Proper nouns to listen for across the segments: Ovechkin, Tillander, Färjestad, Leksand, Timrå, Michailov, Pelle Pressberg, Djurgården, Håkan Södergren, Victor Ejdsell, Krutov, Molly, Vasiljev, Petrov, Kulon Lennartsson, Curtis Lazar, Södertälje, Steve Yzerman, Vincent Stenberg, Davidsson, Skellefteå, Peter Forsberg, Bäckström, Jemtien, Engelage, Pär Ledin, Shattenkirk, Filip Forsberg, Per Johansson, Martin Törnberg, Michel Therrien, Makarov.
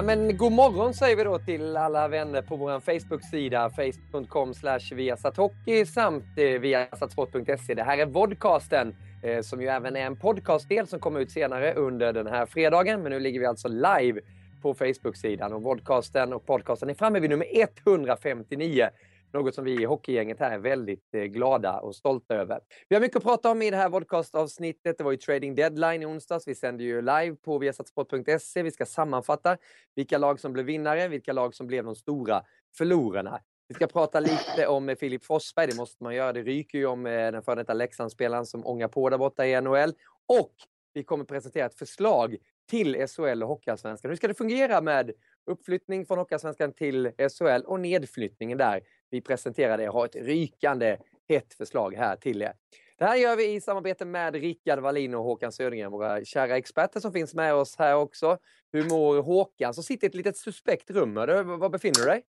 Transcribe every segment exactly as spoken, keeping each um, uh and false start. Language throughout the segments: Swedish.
Ja, men god morgon säger vi då till alla vänner på vår Facebook-sida facebook punkt com slash viasathockey samt viasatsport punkt se. Det här är vodcasten eh, som ju även är en podcastdel som kommer ut senare under den här fredagen. Men nu ligger vi alltså live på Facebook-sidan och vodcasten och podcasten är framme vid nummer etthundrafemtionio. Något som vi i hockeygänget här är väldigt glada och stolta över. Vi har mycket att prata om i det här podcastavsnittet. Det var ju trading deadline i onsdags. Vi sänder ju live på viasatsport punkt se. Vi ska sammanfatta vilka lag som blev vinnare. Vilka lag som blev de stora förlorarna. Vi ska prata lite om Filip Forsberg. Det måste man göra. Det ryker ju om den före detta Leksandsspelaren som ångar på där borta i N H L. Och vi kommer presentera ett förslag till S H L och Hockeyallsvenskan. Hur ska det fungera med uppflyttning från Hockeyallsvenskan till S H L och nedflyttningen där? Vi presenterar det och har ett rykande hett förslag här till er. Det här gör vi i samarbete med Rickard Wallin och Håkan Södergren, våra kära experter som finns med oss här också. Hur mår Håkan? Så sitter i ett litet suspekt rum. Var befinner du dig?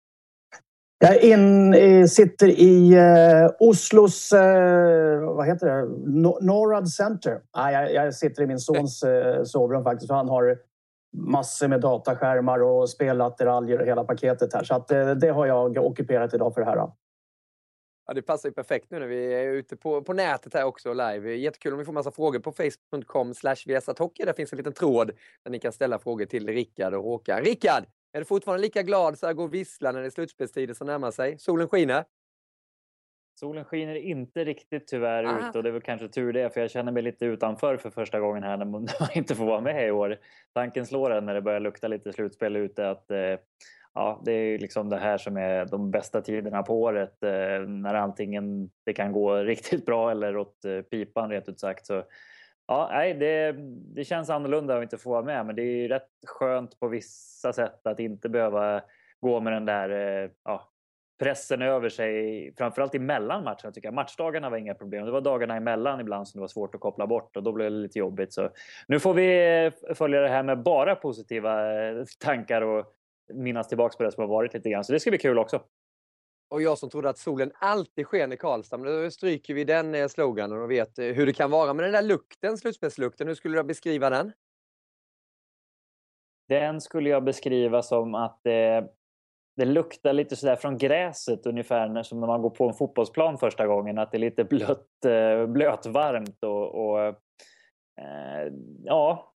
Jag in, sitter i eh, Oslos, eh, vad heter det? No, Norrad Center. Ah, jag, jag sitter i min sons eh, sovrum faktiskt. Han har massor med dataskärmar och spelattiraljer och hela paketet här. Så att, eh, det har jag ockuperat idag för det här. Då. Ja, det passar ju perfekt nu när vi är ute på, på nätet här också live. Jättekul om vi får massa frågor på facebook punkt com slash viasathockey. Där finns en liten tråd där ni kan ställa frågor till Rickard och Håkan. Rickard! Är du fortfarande lika glad så här går visslan när det är slutspelstider som närmar sig? Solen skiner? Solen skiner inte riktigt tyvärr ah. ut och det är väl kanske tur det för jag känner mig lite utanför för första gången här när man inte får vara med i år. Tanken slår en när det börjar lukta lite slutspel ute att eh, ja, det är liksom det här som är de bästa tiderna på året eh, när antingen det kan gå riktigt bra eller åt eh, pipan rätt ut sagt så. Ja, nej, det, det känns annorlunda att inte få vara med. Men det är ju rätt skönt på vissa sätt att inte behöva gå med den där eh, ja, pressen över sig. Framförallt emellan matcherna tycker jag. Matchdagarna var inga problem. Det var dagarna emellan ibland som det var svårt att koppla bort. Och då blev det lite jobbigt. Så nu får vi följa det här med bara positiva tankar. Och minnas tillbaka på det som har varit lite grann. Så det ska bli kul också. Och jag som trodde att solen alltid sken i Karlstad. Men då stryker vi den sloganen och vet hur det kan vara. Men den där lukten, slutspelslukten, hur skulle du beskriva den? Den skulle jag beskriva som att eh, det luktar lite sådär från gräset. Ungefär när, som när man går på en fotbollsplan första gången. Att det är lite blött, eh, blöt varmt. Och, och, eh, ja...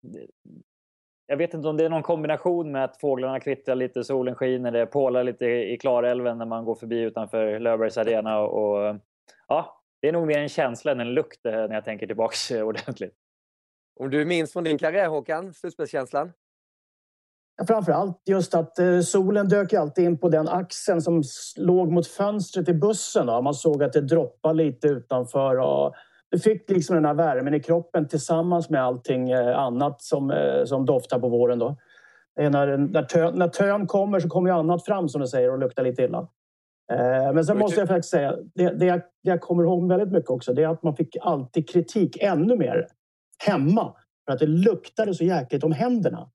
Jag vet inte om det är någon kombination med att fåglarna kvittrar lite, solen skiner, det pålar lite i Klarälven när man går förbi utanför Löfbergs arena. Och, och, ja, det är nog mer en känsla än en lukt när jag tänker tillbaka ordentligt. Om du minns från din karriär, Håkan, slutspelskänslan? Ja, framförallt just att solen dök alltid in på den axeln som låg mot fönstret i bussen. Då. Man såg att det droppade lite utanför och... Du fick liksom den här värmen i kroppen tillsammans med allting annat som, som doftar på våren då. När, när, tön, när tön kommer så kommer ju annat fram som du säger och luktar lite illa. Eh, men sen måste jag faktiskt säga, det, det, jag, det jag kommer ihåg väldigt mycket också, det är att man fick alltid kritik ännu mer hemma. För att det luktade så jäkligt om händerna.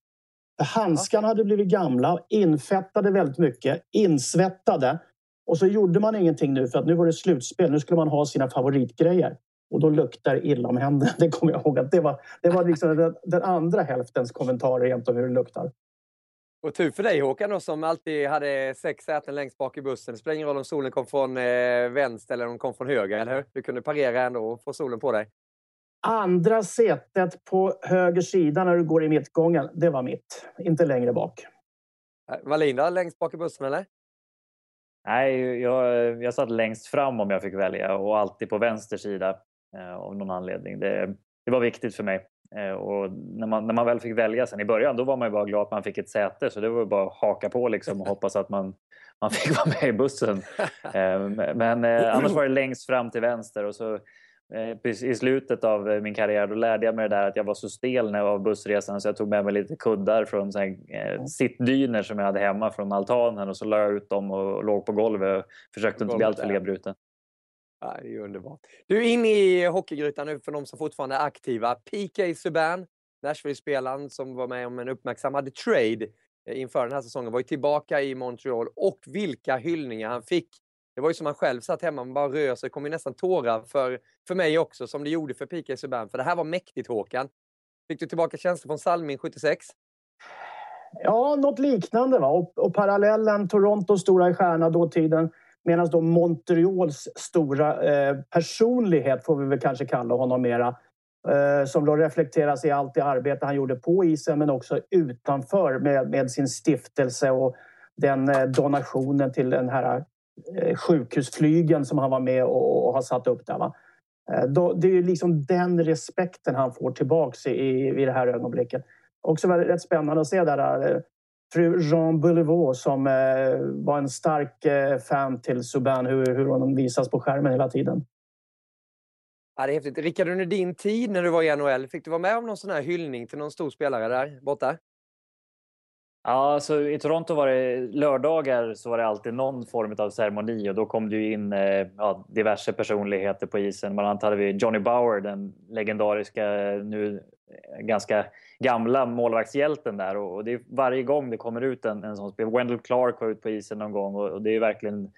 För handskarna hade blivit gamla, infettade väldigt mycket, insvettade. Och så gjorde man ingenting nu för att nu var det slutspel, nu skulle man ha sina favoritgrejer. Och då luktar illa om händerna. Det kommer jag ihåg att det var, det var liksom den, den andra hälftens kommentarer jämt om hur det luktar. Och tur för dig Håkan då, som alltid hade sex säten längst bak i bussen. Det spelar ingen roll om solen kom från eh, vänster eller om den kom från höger, eller hur? Du kunde parera ändå och få solen på dig. Andra sätet på höger sida när du går i mittgången, det var mitt. Inte längre bak. Valinda, längst bak i bussen eller? Nej, jag, jag satt längst fram om jag fick välja och alltid på vänster sida. Av någon anledning. Det, det var viktigt för mig. Och när man, när man väl fick välja sen i början, då var man ju bara glad att man fick ett säte. Så det var bara att haka på liksom och hoppas att man, man fick vara med i bussen. Men annars var det längst fram till vänster. Och så i slutet av min karriär, då lärde jag mig det där att jag var så stel när jag var av bussresan. Så jag tog med mig lite kuddar från så här, sittdyner som jag hade hemma från altanen. Och så lade jag ut dem och låg på golvet och försökte inte bli allt för ledbruten. Ja, det är ju underbart. Du är inne i hockeygrytan nu för de som fortfarande är aktiva. P K. Subban, Nashville-spelaren som var med om en uppmärksammad trade inför den här säsongen, var ju tillbaka i Montreal. Och vilka hyllningar han fick. Det var ju som han själv satt hemma och bara rös. Det kom ju nästan tårar för, för mig också som det gjorde för P K. Subban. För det här var mäktigt, Håkan. Fick du tillbaka känslan från Salmin sjuttiosex? Ja, något liknande, va? Och, och parallellen Torontos stora stjärna dåtiden, medan då Montreals stora eh, personlighet, får vi väl kanske kalla honom mera, eh, som då reflekteras i allt det arbete han gjorde på isen men också utanför med, med sin stiftelse och den eh, donationen till den här eh, sjukhusflygen som han var med och, och har satt upp där, va? Eh, då, det är ju liksom den respekten han får tillbaks i, i, i det här ögonblicket. Också var det rätt spännande att se där eh, fru Jean Boulevard som eh, var en stark eh, fan till Subban, hur, hur hon visas på skärmen hela tiden. Ja, det är häftigt. Rickard, under din tid när du var i N H L, fick du vara med om någon sån här hyllning till någon stor spelare där borta? Ja, alltså, i Toronto var det lördagar, så var det alltid någon form av ceremoni och då kom det ju in eh, ja, diverse personligheter på isen. Man antade vi Johnny Bower, den legendariska, nu ganska gamla målvaktshjälten där, och det är varje gång det kommer ut en, en sån spel. Wendell Clark var ut på isen någon gång och, och det är ju verkligen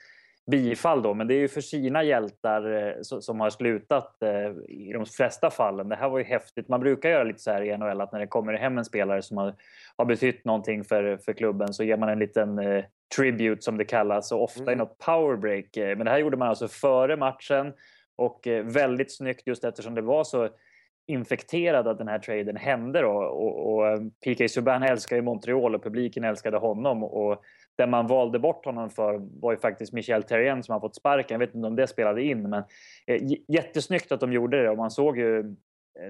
bifall då, men det är ju för sina hjältar eh, som, som har slutat eh, i de flesta fallen. Det här var ju häftigt. Man brukar göra lite så här i N H L att när det kommer hem en spelare som har, har betytt någonting för, för klubben, så ger man en liten eh, tribute som det kallas, och ofta mm. i något powerbreak. Eh, men det här gjorde man alltså före matchen och eh, väldigt snyggt, just eftersom det var så infekterad att den här traden hände då, och, och P K. Subban älskar ju Montreal och publiken älskade honom, och där man valde bort honom för var ju faktiskt Michel Therrien som har fått sparken. Jag vet inte om det spelade in, men eh, jättesnyggt att de gjorde det, och man såg ju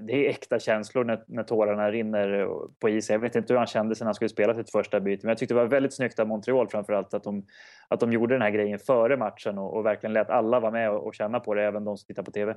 det är äkta känslor när, när tårarna rinner på isen. Jag vet inte hur han kände sig när han skulle spela sitt första byte, men jag tyckte det var väldigt snyggt av Montreal framförallt att de, att de gjorde den här grejen före matchen och, och verkligen lät alla vara med och, och känna på det, även de som tittar på T V.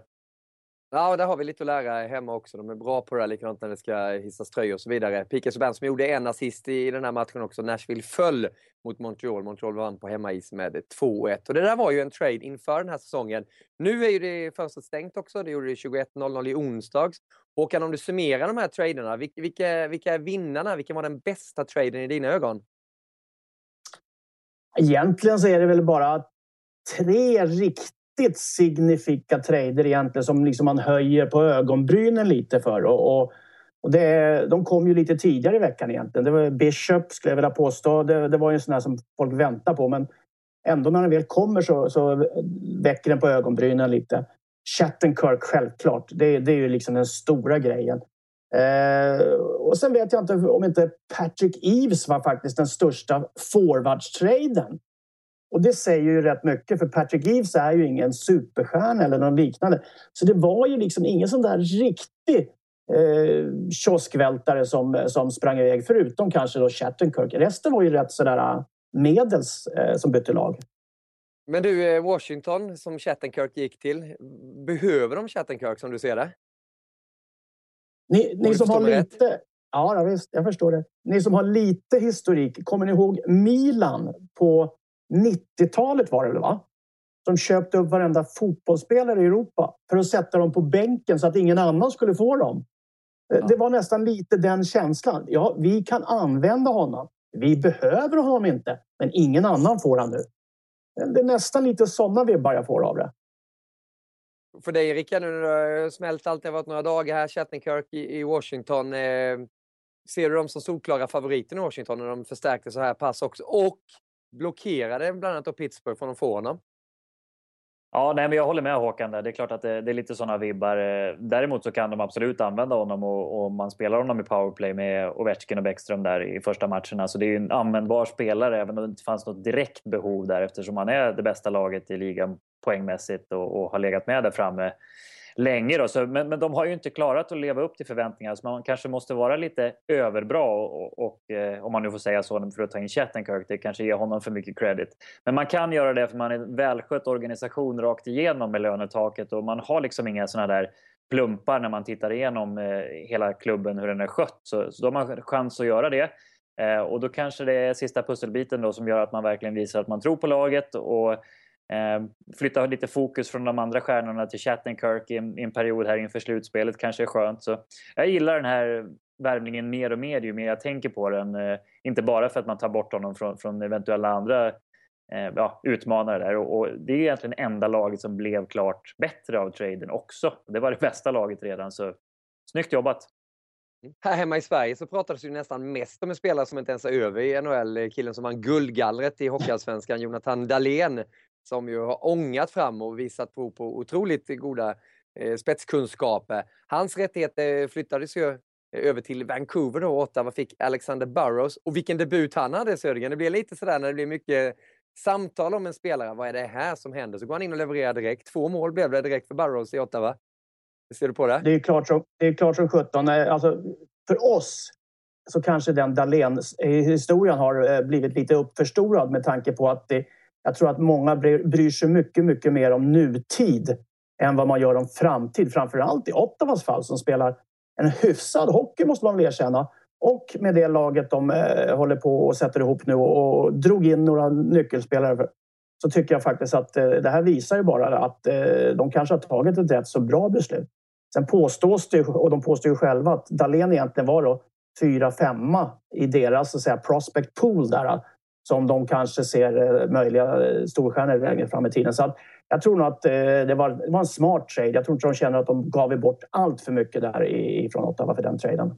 Ja, och där har vi lite att lära hemma också. De är bra på det här, likadant när det ska hissas tröjor och så vidare. P K. Subban som gjorde en assist i den här matchen också. Nashville föll mot Montreal. Montreal vann på hemmais med två ett. Och det där var ju en trade inför den här säsongen. Nu är ju det fönstret stängt också. Det gjorde det tjugoett noll noll i onsdags. Håkan, om du summerar de här traderna, vilka, vilka är vinnarna? Vilken var den bästa traden i dina ögon? Egentligen så är det väl bara tre riktigt signifika trader egentligen som liksom man höjer på ögonbrynen lite för, och, och, och det, de kom ju lite tidigare i veckan egentligen. Det var Bishop, skulle jag vilja påstå, det, det var ju en sån här som folk väntar på, men ändå när den väl kommer så, så väcker den på ögonbrynen lite. Shattenkirk, självklart, det, det är ju liksom den stora grejen. Eh, och sen vet jag inte om inte Patrick Eaves var faktiskt den största forwardstraden. Och det säger ju rätt mycket, för Patrick Eaves är ju ingen superstjärna eller någon liknande. Så det var ju liksom ingen sån där riktig eh, kioskvältare som, som sprang iväg, förutom kanske då Shattenkirk. Resten var ju rätt sådär medels eh, som bytte lag. Men du, Washington som Shattenkirk gick till, behöver de Shattenkirk som du ser det? Ni, ni som har lite... Rätt? Ja, visst, jag förstår det. Ni som har lite historik, kommer ni ihåg Milan på nittiotalet var det väl, va? Som köpte upp varenda fotbollsspelare i Europa för att sätta dem på bänken så att ingen annan skulle få dem. Ja. Det var nästan lite den känslan. Ja, vi kan använda honom. Vi behöver honom inte, men ingen annan får han nu. Det är nästan lite sådana vibbar jag får av det. För dig, Rickard, nu när du har smält allt, det har varit några dagar här, Shattenkirk i Washington. Eh, ser du dem som solklara favoriten i Washington när de förstärkte så här pass också? Och blockerade bland annat av Pittsburgh från att få honom. Ja, nej, men jag håller med Håkan där. Det är klart att det, det är lite sådana vibbar. Däremot så kan de absolut använda honom, och, och man spelar honom i powerplay med Ovechkin och Bäckström där i första matcherna. Så det är ju en användbar spelare, även om det inte fanns något direkt behov där, eftersom han är det bästa laget i ligan poängmässigt och, och har legat med där framme länge då. Så, men, men de har ju inte klarat att leva upp till förväntningar, så man kanske måste vara lite överbra och, och, och om man nu får säga så, för att ta in Shattenkirk, det kanske ger honom för mycket credit. Men man kan göra det för man är en välskött organisation rakt igenom med lönetaket, och man har liksom inga sådana där plumpar när man tittar igenom hela klubben hur den är skött, så, så då har man chans att göra det. Och då kanske det är sista pusselbiten då som gör att man verkligen visar att man tror på laget och Eh, flytta lite fokus från de andra stjärnorna till Shattenkirk i en, i en period här inför slutspelet kanske är skönt. Så jag gillar den här värvningen mer och mer ju mer jag tänker på den. Eh, inte bara för att man tar bort honom från, från eventuella andra eh, ja, utmanare där. Och, och det är egentligen enda laget som blev klart bättre av traden också. Det var det bästa laget redan, så snyggt jobbat. Här hemma i Sverige så pratades ju nästan mest om en spelare som inte ens är över i N H L. Killen som vann guldgallret i hockeyallsvenskan, Jonathan Dahlén, som ju har ångat fram och visat prov på otroligt goda eh, spetskunskaper. Hans rättigheter flyttades ju över till Vancouver då, och Ottawa fick Alexander Burrows. Och vilken debut han hade, Södergren. Det blev lite sådär när det blev mycket samtal om en spelare. Vad är det här som händer? Så går han in och levererar direkt. Två mål blev det direkt för Burrows i Ottawa. Ser du på det? Det är klart som, det är klart som sjutton. Alltså, för oss så kanske den Dahlén-historien har blivit lite uppförstorad med tanke på att det, jag tror att många bryr sig mycket, mycket mer om nutid än vad man gör om framtid. Framförallt i Ottawas fall som spelar en hyfsad hockey, måste man väl erkänna. Och med det laget de eh, håller på och sätter ihop nu och, och drog in några nyckelspelare för, så tycker jag faktiskt att eh, det här visar ju bara att eh, de kanske har tagit ett rätt så bra beslut. Sen påstås det, och de påstår ju själva, att Dahlén egentligen var då fyra femma i deras så att säga, prospect pool där. Som de kanske ser möjliga storstjärnor vägen fram i tiden. Så att jag tror nog att det var, det var en smart trade. Jag tror inte de känner att de gav bort allt för mycket där ifrån Ottawa för den traden.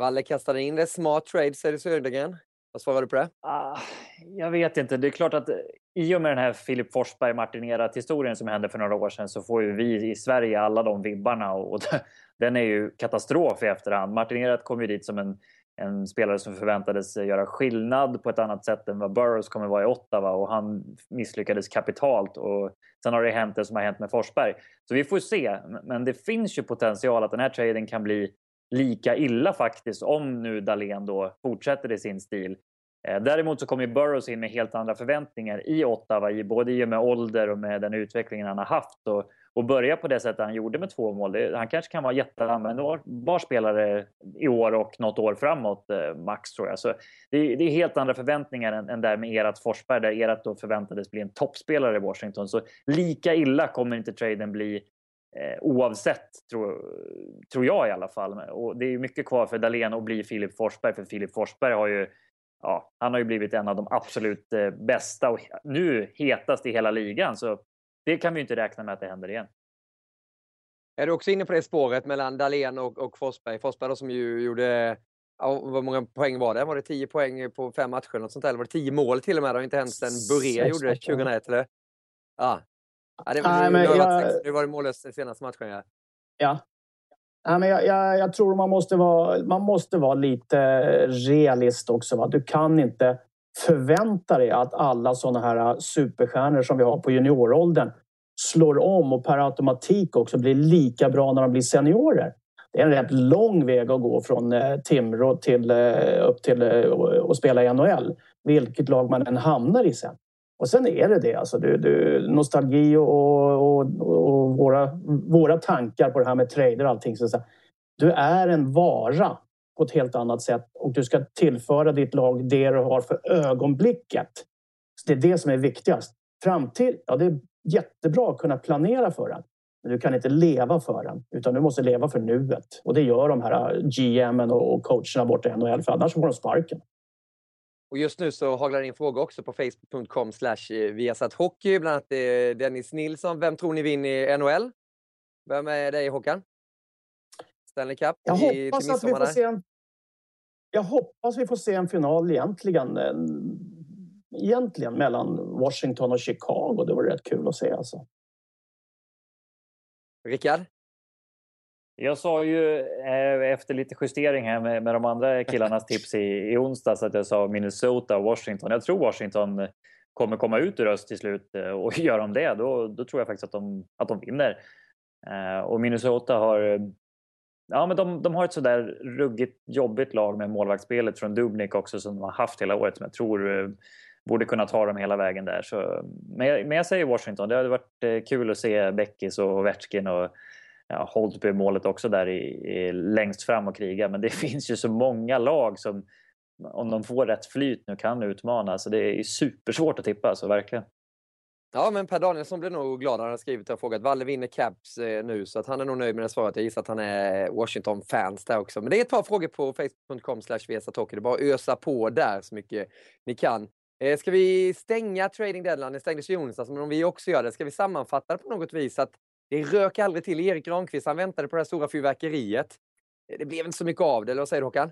Valle kastade in det. Smart trade, säger Södergren. Vad svarar du på det? Ah, jag vet inte. Det är klart att i och med den här Filip Forsberg Martinerat historien som hände för några år sedan så får ju vi i Sverige alla de vibbarna. Och den är ju katastrof i efterhand. Martinerat kom ju dit som en En spelare som förväntades göra skillnad på ett annat sätt än vad Burrows kommer vara i Ottawa. Och han misslyckades kapitalt. Och sen har det hänt det som har hänt med Forsberg. Så vi får se. Men det finns ju potential att den här traden kan bli lika illa faktiskt. Om nu Dahlén då fortsätter i sin stil. Däremot så kommer Burrows in med helt andra förväntningar i Ottawa. Både i och med ålder och med den utvecklingen han har haft. Och, och börja på det sättet han gjorde med två mål. Han kanske kan vara jätteanvändbar spelare i år och något år framåt, max tror jag. Så det är, det är helt andra förväntningar än, än där med Erhat Forsberg. Där Erhat då förväntades bli en toppspelare i Washington. Så lika illa kommer inte traden bli eh, oavsett, tror, tror jag i alla fall. Och det är mycket kvar för Dahlén att bli Filip Forsberg. För Filip Forsberg har ju... Ja, han har ju blivit en av de absolut bästa och nu hetast i hela ligan. Så det kan vi ju inte räkna med att det händer igen. Är du också inne på det spåret mellan Dahlén och, och Forsberg? Forsberg då, som ju gjorde... Ja, vad många poäng var det? Var det tio poäng på fem matcher? Något sånt där? Eller var det tio mål till och med? Det har inte hänt sedan Buré gjorde det tjugohundraett, eller? Ja. Ja, det var, Nej, det var, jag... det var det mållöst i senaste matchen. Ja. ja. Nej, men jag, jag, jag tror man måste vara, man måste vara lite realist också. Va? Du kan inte förvänta dig att alla sådana här superstjärnor som vi har på junioråldern slår om och per automatik också blir lika bra när de blir seniorer. Det är en rätt lång väg att gå från Timrå till, upp till och spela i N H L. Vilket lag man än hamnar i sen. Och sen är det det. Alltså, du, du, nostalgi och, och, och våra, våra tankar på det här med trader och allting. Så du är en vara på ett helt annat sätt. Och du ska tillföra ditt lag det du har för ögonblicket. Så det är det som är viktigast. Framtid, ja, det är jättebra att kunna planera för den. Men du kan inte leva för den. Utan du måste leva för nuet. Och det gör de här G M:en och coacherna borta i N H L. För annars får de sparken. Och just nu så haglar det in frågor också på facebook.com slash viasathockey. Bland annat Dennis Nilsson. Vem tror ni vinner i N H L? Vem är det i Håkan? Stanley Cup. Jag hoppas, i, att vi får se en, jag hoppas vi får se en final egentligen. Egentligen mellan Washington och Chicago. Det var rätt kul att se alltså. Rickard? Jag sa ju eh, efter lite justering här med, med de andra killarnas tips i, i onsdags att jag sa Minnesota och Washington. Jag tror Washington kommer komma ut ur öst till slut, och gör de det då, då tror jag faktiskt att de, att de vinner. Eh, och Minnesota har ja, men de, de har ett sådär ruggigt jobbigt lag med målvaktsspelet från Dubnik också som de har haft hela året, som jag tror eh, borde kunna ta dem hela vägen där. Så, men, jag, men jag säger Washington. Det hade varit eh, kul att se Beckis och Ovechkin och Ja, Holtby-målet också där i, i, längst fram och kriga. Men det finns ju så många lag som, om de får rätt flyt nu, kan utmana. Så det är supersvårt att tippa, alltså, verkligen. Ja, men Per Danielsson blir nog glad när han har skrivit och frågat. Valle vinner Caps eh, nu, så att han är nog nöjd med det svaret. Jag gissar att han är Washington-fans där också. Men det är ett par frågor på facebook.com slash vsatocker. Det är bara att ösa på där så mycket ni kan. Eh, ska vi stänga trading deadline? Det stängdes ju onsdags, men om vi också gör det, ska vi sammanfatta det på något vis att det rök aldrig till Erik Granqvist. Han väntade på det stora fyrverkeriet. det blev inte så mycket av det, eller vad säger du, Håkan?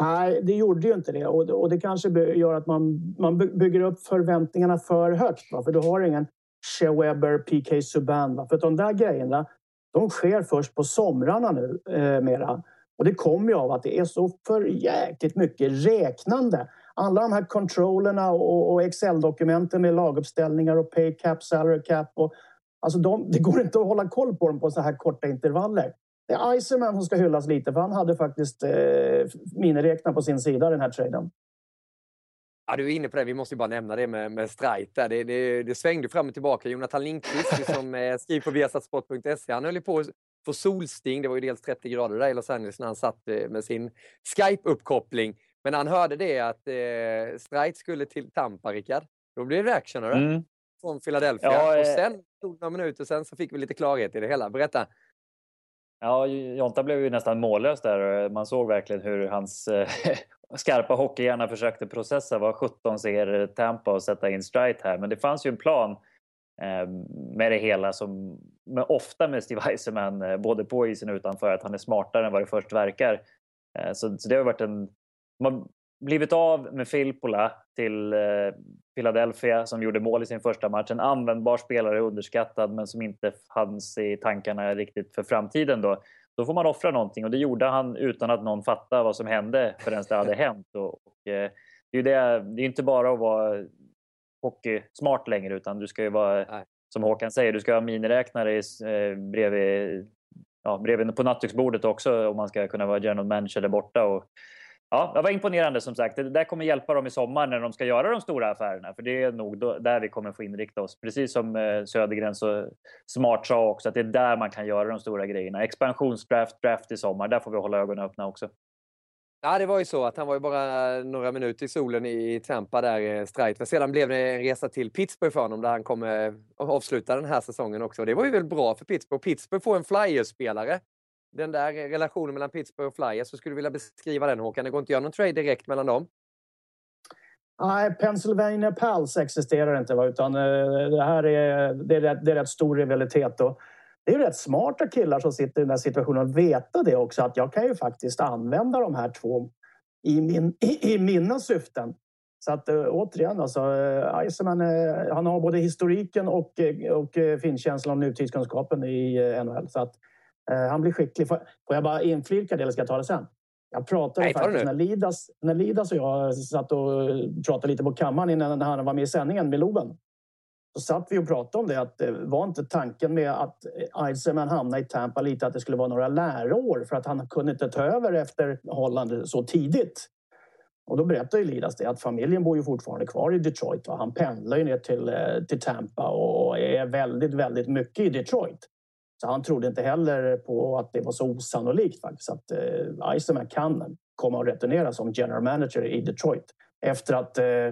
Nej, det gjorde ju inte det. Och, och det kanske gör att man, man bygger upp förväntningarna för högt. Va? För du har ingen Shea Weber, P K. Subban. Va? För de där grejerna, de sker först på somrarna nu eh, mera. Och det kommer ju av att det är så för jäkligt mycket räknande. Alla de här kontrollerna och, och Excel-dokumenten med laguppställningar och pay cap, salary cap. Och, alltså de, det går inte att hålla koll på dem på så här korta intervaller. Det är Yzerman som ska hyllas lite, för han hade faktiskt eh, miniräkna på sin sida den här traden. Ja, du är inne på det. Vi måste ju bara nämna det med, med Streit. Det, det, det svängde fram och tillbaka. Jonathan Lindqvist som eh, skriver på viasatsport punkt se. Han höll på för solsting. Det var ju dels trettio grader där i Los Angeles när han satt eh, med sin Skype-uppkoppling. Men han hörde det att eh, Streit skulle till Tampa, Rickard. Då blev det reaction, eller? Mm. Från Philadelphia. Ja, eh... Och sen, några minuter sen, så fick vi lite klarhet i det hela. Berätta. Ja, Jonta blev ju nästan mållös där. Man såg verkligen hur hans eh, skarpa hockeyhjärna försökte processa vad sjutton ser Tampa och sätta in Streit här. Men det fanns ju en plan eh, med det hela som med, ofta med Steve Yzerman, eh, både på isen och utanför, att han är smartare än vad det först verkar. Eh, så, så det har varit en... Man blivit av med Filipa till eh, Philadelphia som gjorde mål i sin första match. En användbar spelare, underskattad, men som inte fanns i tankarna riktigt för framtiden då. Då får man offra någonting, och det gjorde han utan att någon fattade vad som hände förrän det hade hänt. Och, och, eh, det är ju det, det är inte bara att vara hockeysmart längre, utan du ska ju vara, nej, som Håkan säger, du ska ha miniräknare eh, bredvid, ja, bredvid på nattduksbordet också om man ska kunna vara general manager där borta. Och ja, det var imponerande som sagt. Det där kommer hjälpa dem i sommar när de ska göra de stora affärerna. För det är nog då, där vi kommer få inrikta oss. Precis som eh, Södergren så smart sa också, att det är där man kan göra de stora grejerna. Expansionsdraft, draft i sommar, där får vi hålla ögonen öppna också. Ja, det var ju så att han var ju bara några minuter i solen i Tampa där, eh, Streit. Men sedan blev det en resa till Pittsburgh för honom, där han kommer eh, avsluta den här säsongen också. Och det var ju väl bra för Pittsburgh. Pittsburgh får en Flyers-spelare. Den där relationen mellan Pittsburgh och Flyers, så skulle du vilja beskriva den, Håkan? Det går inte att göra någon trade direkt mellan dem? Nej, Pennsylvania Pals existerar inte, va? Utan det här är, det är, rätt, det är rätt stor rivalitet. Och det är ju rätt smarta killar som sitter i den här situationen och veta det också, att jag kan ju faktiskt använda de här två i, min, i, i mina syften. Så att återigen, alltså, Yzerman, han har både historiken och, och finkänslan om nutidskunskapen i N H L, så att han blir skicklig. Får jag bara inflika det, eller ska jag ta det sen? Jag pratade Nej, faktiskt när Lidas, när Lidas och jag satt och pratade lite på kammaren innan han var med i sändningen med Loben. Så satt vi och pratade om det, att det var inte tanken med att Yzerman hamnade i Tampa lite att det skulle vara några läroår, för att han kunde inte ta över efter Holland så tidigt. Och då berättade ju Lidas det, att familjen bor ju fortfarande kvar i Detroit. Va? Han pendlar ju ner till, till Tampa och är väldigt, väldigt mycket i Detroit. Så han trodde inte heller på att det var så osannolikt faktiskt att eh, Yzerman kan komma och returnera som general manager i Detroit efter att eh,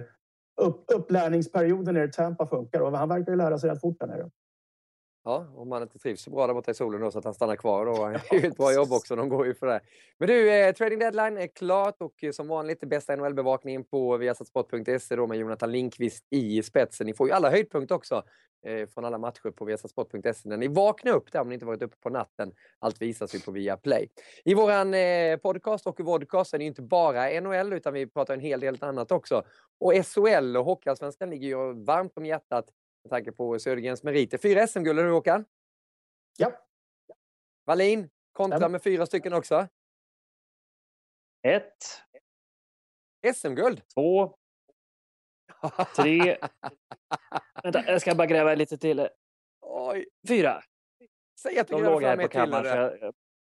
upp, upplärningsperioden i Tampa funkar, och han verkar ju lära sig rätt fort där nere. Ja, om man inte trivs så bra där borta i solen då, så att han stannar kvar då. Det är ju ett bra jobb också, de går ju för det. Men du, eh, trading deadline är klart, och eh, som vanligt bästa N H L-bevakningen på viasatsport punkt se då, med Jonathan Lindqvist i spetsen. Ni får ju alla höjdpunkter också eh, från alla matcher på viasatsport punkt se. När ni vaknar upp där, om ni inte varit uppe på natten, allt visas ju på Viaplay. I våran eh, podcast och i vodcast är det ju inte bara N H L, utan vi pratar en hel del annat också. Och S H L och Hockeyallsvenskan ligger ju varmt om hjärtat, med tanke på Södergrens meriter. Fyra S M-guld, eller hur, Håkan? Ja. Wallin, kontra ja. med fyra stycken också. Ett. S M-guld. Två. Tre. Vänta, jag ska bara gräva lite till. Oj. Fyra. Säg att du gräver fram ett till.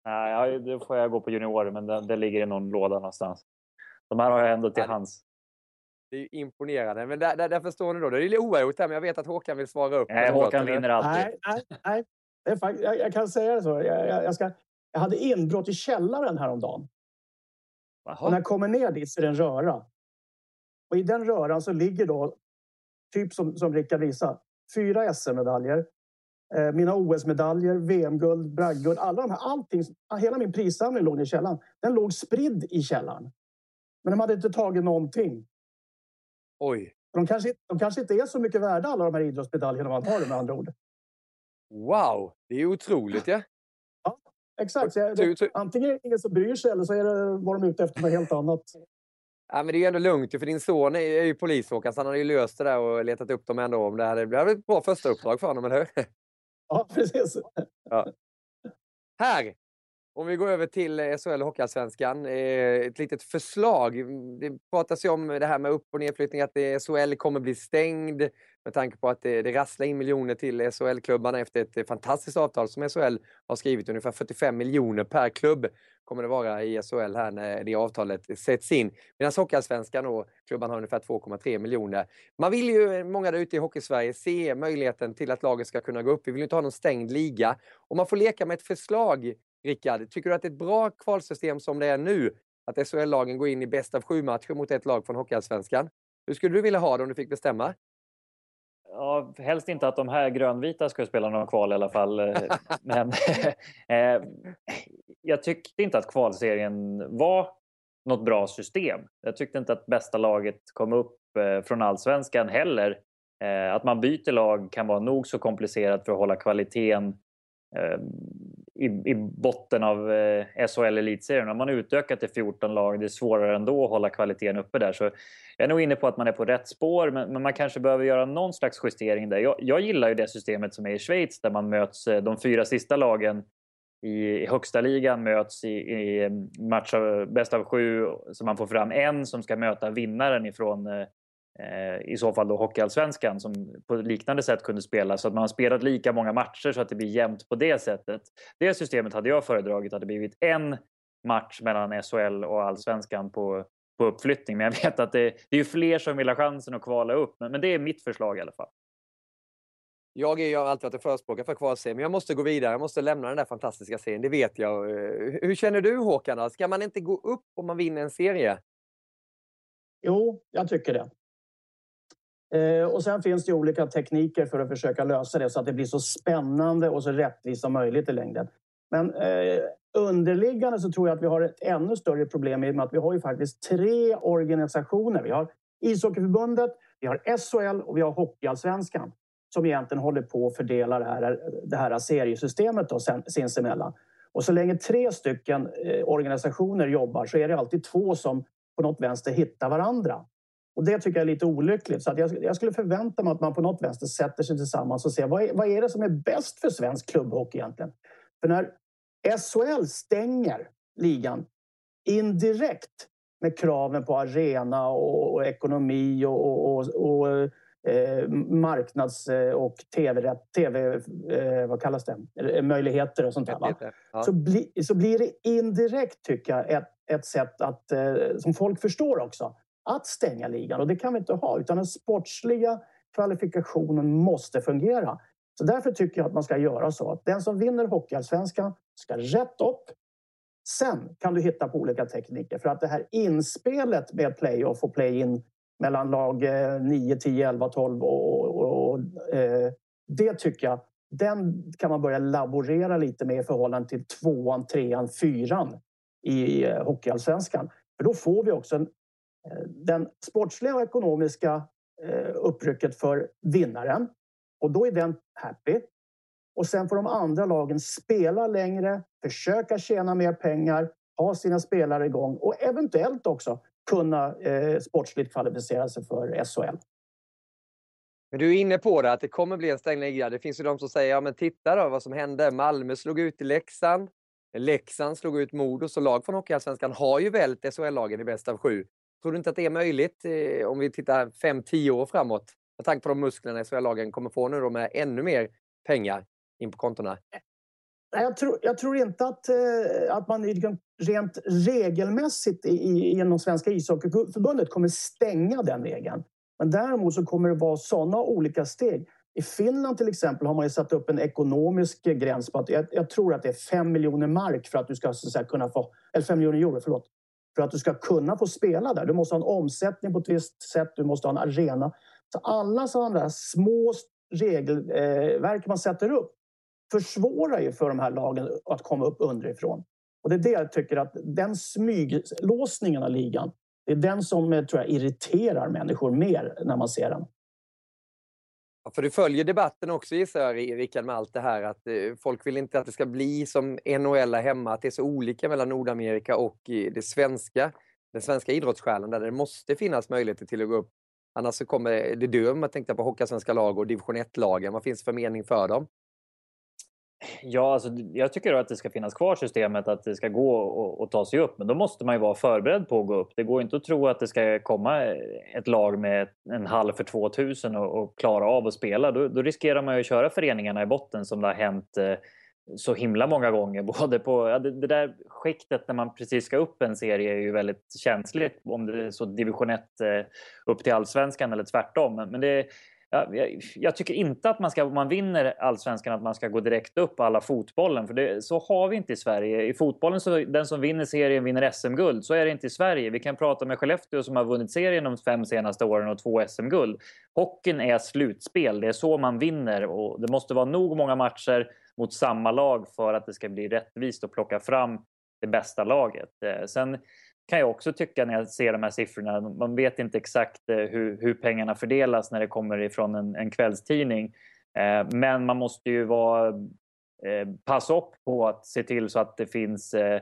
Jag, nej, då får jag gå på junior, men det, det ligger i någon låda någonstans. De här har jag ändå till ja. hands. Det är ju imponerande, men där, där, där förstår ni då. Det är lite oerhört här, men jag vet att Håkan vill svara upp. Nej, Håkan vinner alltid. Nej, nej, nej. Det är fakt- jag, jag kan säga det så. Jag, jag, jag, ska, jag hade inbrott i källaren häromdagen. Jaha. Och när jag kommer ner dit så är det en röra. Och i den röran så ligger då, typ som, som Rickard visade, fyra S M-medaljer. Eh, mina O S-medaljer, V M-guld, bragguld, alla de här, allting. Hela min prissamling låg i källaren. Den låg spridd i källaren. Men de hade inte tagit någonting. Oj. De kanske, de kanske inte är så mycket värda, alla de här idrottsmedaljerna man tar, med andra ord. Wow, det är otroligt, ja. Ja, Exakt. Så jag, det, antingen är det ingen som bryr sig eller så är det vad de är ute efter något helt annat. Ja, men det är ju ändå lugnt för din son är ju polishåkan så han har ju löst det där och letat upp dem ändå om det här. Det här blir ett bra första uppdrag för honom, eller hur? Ja, precis. Ja. Här! Om vi går över till S H L och Hockeyallsvenskan, ett litet förslag. Det pratas ju om det här med upp- och nedflyttning, att S H L kommer bli stängd med tanke på att det, det rasslar in miljoner till S H L-klubbarna efter ett fantastiskt avtal som S H L har skrivit. Ungefär fyrtiofem miljoner per klubb kommer det vara i S H L här när det avtalet sätts in. Medan Hockeyallsvenskan och klubban har ungefär två komma tre miljoner. Man vill ju, många där ute i Hockeysverige, se möjligheten till att laget ska kunna gå upp. Vi vill ju inte ha någon stängd liga. Och man får leka med ett förslag. Rickard, tycker du att det är ett bra kvalsystem som det är nu? Att S H L-lagen går in i bäst av sju matcher mot ett lag från Hockeyallsvenskan. Hur skulle du vilja ha det om du fick bestämma? Ja, helst inte att de här grönvita skulle spela någon kval i alla fall. Men eh, jag tyckte inte att kvalserien var något bra system. Jag tyckte inte att bästa laget kom upp eh, från allsvenskan heller. Eh, att man byter lag kan vara nog så komplicerat för att hålla kvaliteten eh, I, i botten av eh, S H L-elitserien. Om man utökat till fjorton lag, det är svårare ändå att hålla kvaliteten uppe där. Så jag är nog inne på att man är på rätt spår, men, men man kanske behöver göra någon slags justering där. Jag, jag gillar ju det systemet som är i Schweiz, där man möts, eh, de fyra sista lagen i, i högsta ligan möts i, i matcher bäst av sju, så man får fram en som ska möta vinnaren ifrån eh, i så fall då Hockeyallsvenskan, som på liknande sätt kunde spela så att man har spelat lika många matcher så att det blir jämnt på det sättet. Det systemet hade jag föredragit, hade blivit en match mellan S H L och allsvenskan på, på uppflyttning. Men jag vet att det, det är ju fler som vill ha chansen att kvala upp, men, men det är mitt förslag i alla fall. Jag är ju alltid att förespråkare för kvalserien, men jag måste gå vidare, jag måste lämna den där fantastiska serien, det vet jag. Hur känner du, Håkan? Ska man inte gå upp om man vinner en serie? Jo, jag tycker det. Och sen finns det olika tekniker för att försöka lösa det så att det blir så spännande och så rättvist som möjligt i längden. Men eh, underliggande så tror jag att vi har ett ännu större problem i och med att vi har ju faktiskt tre organisationer. Vi har Ishockeyförbundet, vi har S H L och vi har Hockeyallsvenskan som egentligen håller på att fördela det här, det här seriesystemet då, sen, sinsemellan. Och så länge tre stycken eh, organisationer jobbar så är det alltid två som på något vänster hittar varandra. Och det tycker jag är lite olyckligt. Så att jag, jag skulle förvänta mig att man på något vänster sätter sig tillsammans och ser vad är, vad är det som är bäst för svensk klubbhockey egentligen. För när S H L stänger ligan indirekt med kraven på arena och, och ekonomi och, och, och, och eh, marknads- och tv, TV eh, vad kallas det? Möjligheter och sånt där. Va? Ja. Så, bli, så blir det indirekt, tycker jag, ett, ett sätt att, eh, som folk förstår också. Att stänga ligan, och det kan vi inte ha, utan den sportsliga kvalifikationen måste fungera. Så därför tycker jag att man ska göra så att den som vinner Hockeyallsvenskan ska rätt upp. Sen kan du hitta på olika tekniker, för att det här inspelet med playoff och play-in mellan lag nio, tio, elva, tolv och, och, och eh, det tycker jag, den kan man börja laborera lite med i förhållande till tvåan, trean, fyran i eh, Hockeyallsvenskan. För då får vi också en den sportsliga och ekonomiska upprycket för vinnaren. Och då är den happy. Och sen får de andra lagen spela längre, försöka tjäna mer pengar, ha sina spelare igång och eventuellt också kunna eh, sportsligt kvalificera sig för S H L. Men du är inne på det, att det kommer bli en stängning. Det finns ju de som säger, ja men titta då vad som hände. Malmö slog ut i Leksand. Leksand slog ut Modo, så lag från Hockeyallsvenskan har ju väl S H L-lagen i bäst av sju. Tror du inte att det är möjligt eh, om vi tittar fem till tio år framåt? Med tanke på de musklerna S H L-lagen kommer få nu med ännu mer pengar in på kontorna. Nej, jag, tror, jag tror inte att, eh, att man rent regelmässigt i, i, genom Svenska Ishockeyförbundet kommer stänga den regeln. Men däremot så kommer det vara sådana olika steg. I Finland till exempel har man ju satt upp en ekonomisk gräns på att jag, jag tror att det är fem miljoner mark för att du ska så att säga, kunna få, eller fem miljoner euro, förlåt. För att du ska kunna få spela där. Du måste ha en omsättning på ett visst sätt. Du måste ha en arena. Så alla sådana små regelverk man sätter upp försvårar ju för de här lagen att komma upp underifrån. Och det är det jag tycker att den smyglåsningen av ligan, det är den som tror jag irriterar människor mer när man ser den. För du följer debatten också, gissar jag, Rickard, med allt det här att folk vill inte att det ska bli som N H L hemma, att det är så olika mellan Nordamerika och det svenska, den svenska idrottsstjärnan, där det måste finnas möjligheter till att gå upp. Annars så kommer det dö, om man tänkte på hockeysvenska lag och division ett-lagen. Vad finns för mening för dem? Ja, alltså, jag tycker att det ska finnas kvar systemet att det ska gå och, och ta sig upp. Men då måste man ju vara förberedd på att gå upp. Det går inte att tro att det ska komma ett lag med en halv för tvåtusen och, och klara av att spela. Då, då riskerar man ju att köra föreningarna i botten som det har hänt eh, så himla många gånger. Både på, ja, det, det där skiktet när man precis ska upp en serie är ju väldigt känsligt. Om det är så division ett eh, upp till allsvenskan eller tvärtom. Men, men det Jag, jag tycker inte att man ska, om man vinner allsvenskan, att man ska gå direkt upp alla fotbollen. För det, så har vi inte i Sverige. I fotbollen, så den som vinner serien vinner S M-guld. Så är det inte i Sverige. Vi kan prata med Skellefteå som har vunnit serien de fem senaste åren och två S M-guld. Hockeyn är slutspel. Det är så man vinner. Och det måste vara nog många matcher mot samma lag för att det ska bli rättvist och plocka fram det bästa laget. Sen kan jag också tycka när jag ser de här siffrorna. Man vet inte exakt hur, hur pengarna fördelas när det kommer ifrån en, en kvällstidning. Eh, men man måste ju vara, eh, passa upp på att se till så att det finns eh,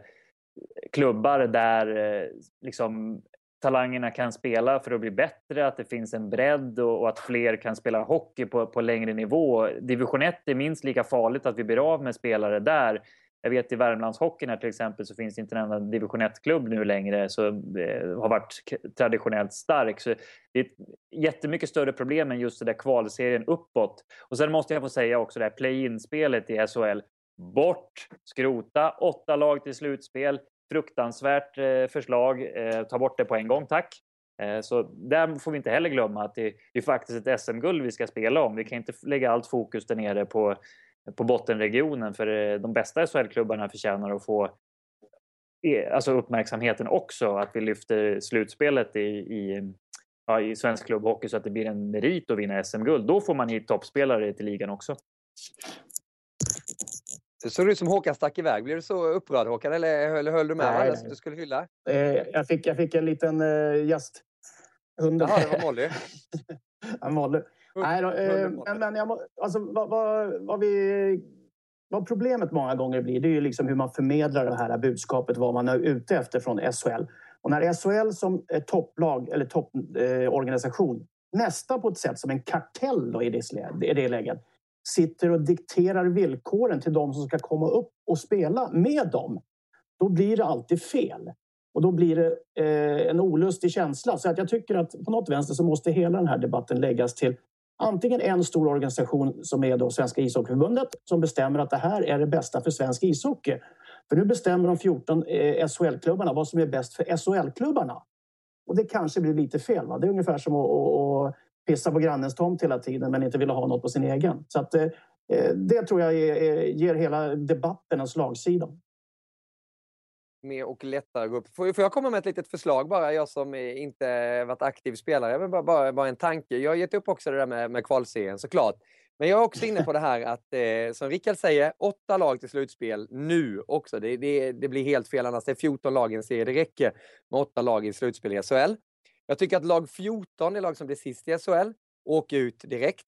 klubbar där eh, liksom, talangerna kan spela för att bli bättre. Att det finns en bredd och, och att fler kan spela hockey på, på längre nivå. Division ett är minst lika farligt att vi blir av med spelare där. Jag vet i Värmlandshockeyn här till exempel så finns det inte en enda division ett-klubb nu längre som eh, har varit traditionellt stark. Så det är ett jättemycket större problem än just det där kvalserien uppåt. Och sen måste jag få säga också det här play-in-spelet i S H L. Bort, skrota, åtta lag till slutspel. Fruktansvärt eh, förslag. Eh, ta bort det på en gång, tack. Eh, så där får vi inte heller glömma att det, det är faktiskt ett S M-guld vi ska spela om. Vi kan inte lägga allt fokus där nere på... på bottenregionen, för de bästa S H L-klubbarna förtjänar att få alltså uppmärksamheten också, att vi lyfter slutspelet i, i, ja, i svensk klubbhockey så att det blir en merit att vinna S M-guld. Då får man hit toppspelare till ligan också. Så du som Håkan stack iväg, blev du så upprörd Håkan, eller, eller höll du med eller att du skulle hylla? Jag fick, jag fick en liten uh, gäst. Hunden. Ja, det var Molly. Ja, Molly. Nej då, eh, men jag må, alltså, vad, vad, vad, vi, vad problemet många gånger blir, det är ju liksom hur man förmedlar det här budskapet, vad man är ute efter från S H L. Och när S H L som topplag eller topporganisation eh, nästan på ett sätt som en kartell då i, det, i det läget sitter och dikterar villkoren till de som ska komma upp och spela med dem, då blir det alltid fel. Och då blir det eh, en olustig känsla. Så att jag tycker att på något vänster så måste hela den här debatten läggas till antingen en stor organisation som är då Svenska ishockeyförbundet som bestämmer att det här är det bästa för svensk ishockey. För nu bestämmer de fjorton eh, S H L-klubbarna vad som är bäst för S H L-klubbarna. Och det kanske blir lite fel. Va? Det är ungefär som att, att, att pissa på grannens tomt hela tiden men inte vill ha något på sin egen. Så att, eh, det tror jag är, ger hela debatten en slagsida. Mer och lättare gå upp. Får, får jag komma med ett litet förslag bara? Jag som inte varit aktiv spelare, men bara, bara, bara en tanke. Jag har gett upp också det där med, med kvalserien såklart. Men jag är också inne på det här att eh, som Rickard säger, åtta lag till slutspel nu också. Det, det, det blir helt fel annars. Det är fjorton lag i en serie. Det räcker med åtta lag i slutspel i S H L. Jag tycker att lag fjorton är lag som blir sist i S H L. Åker ut direkt.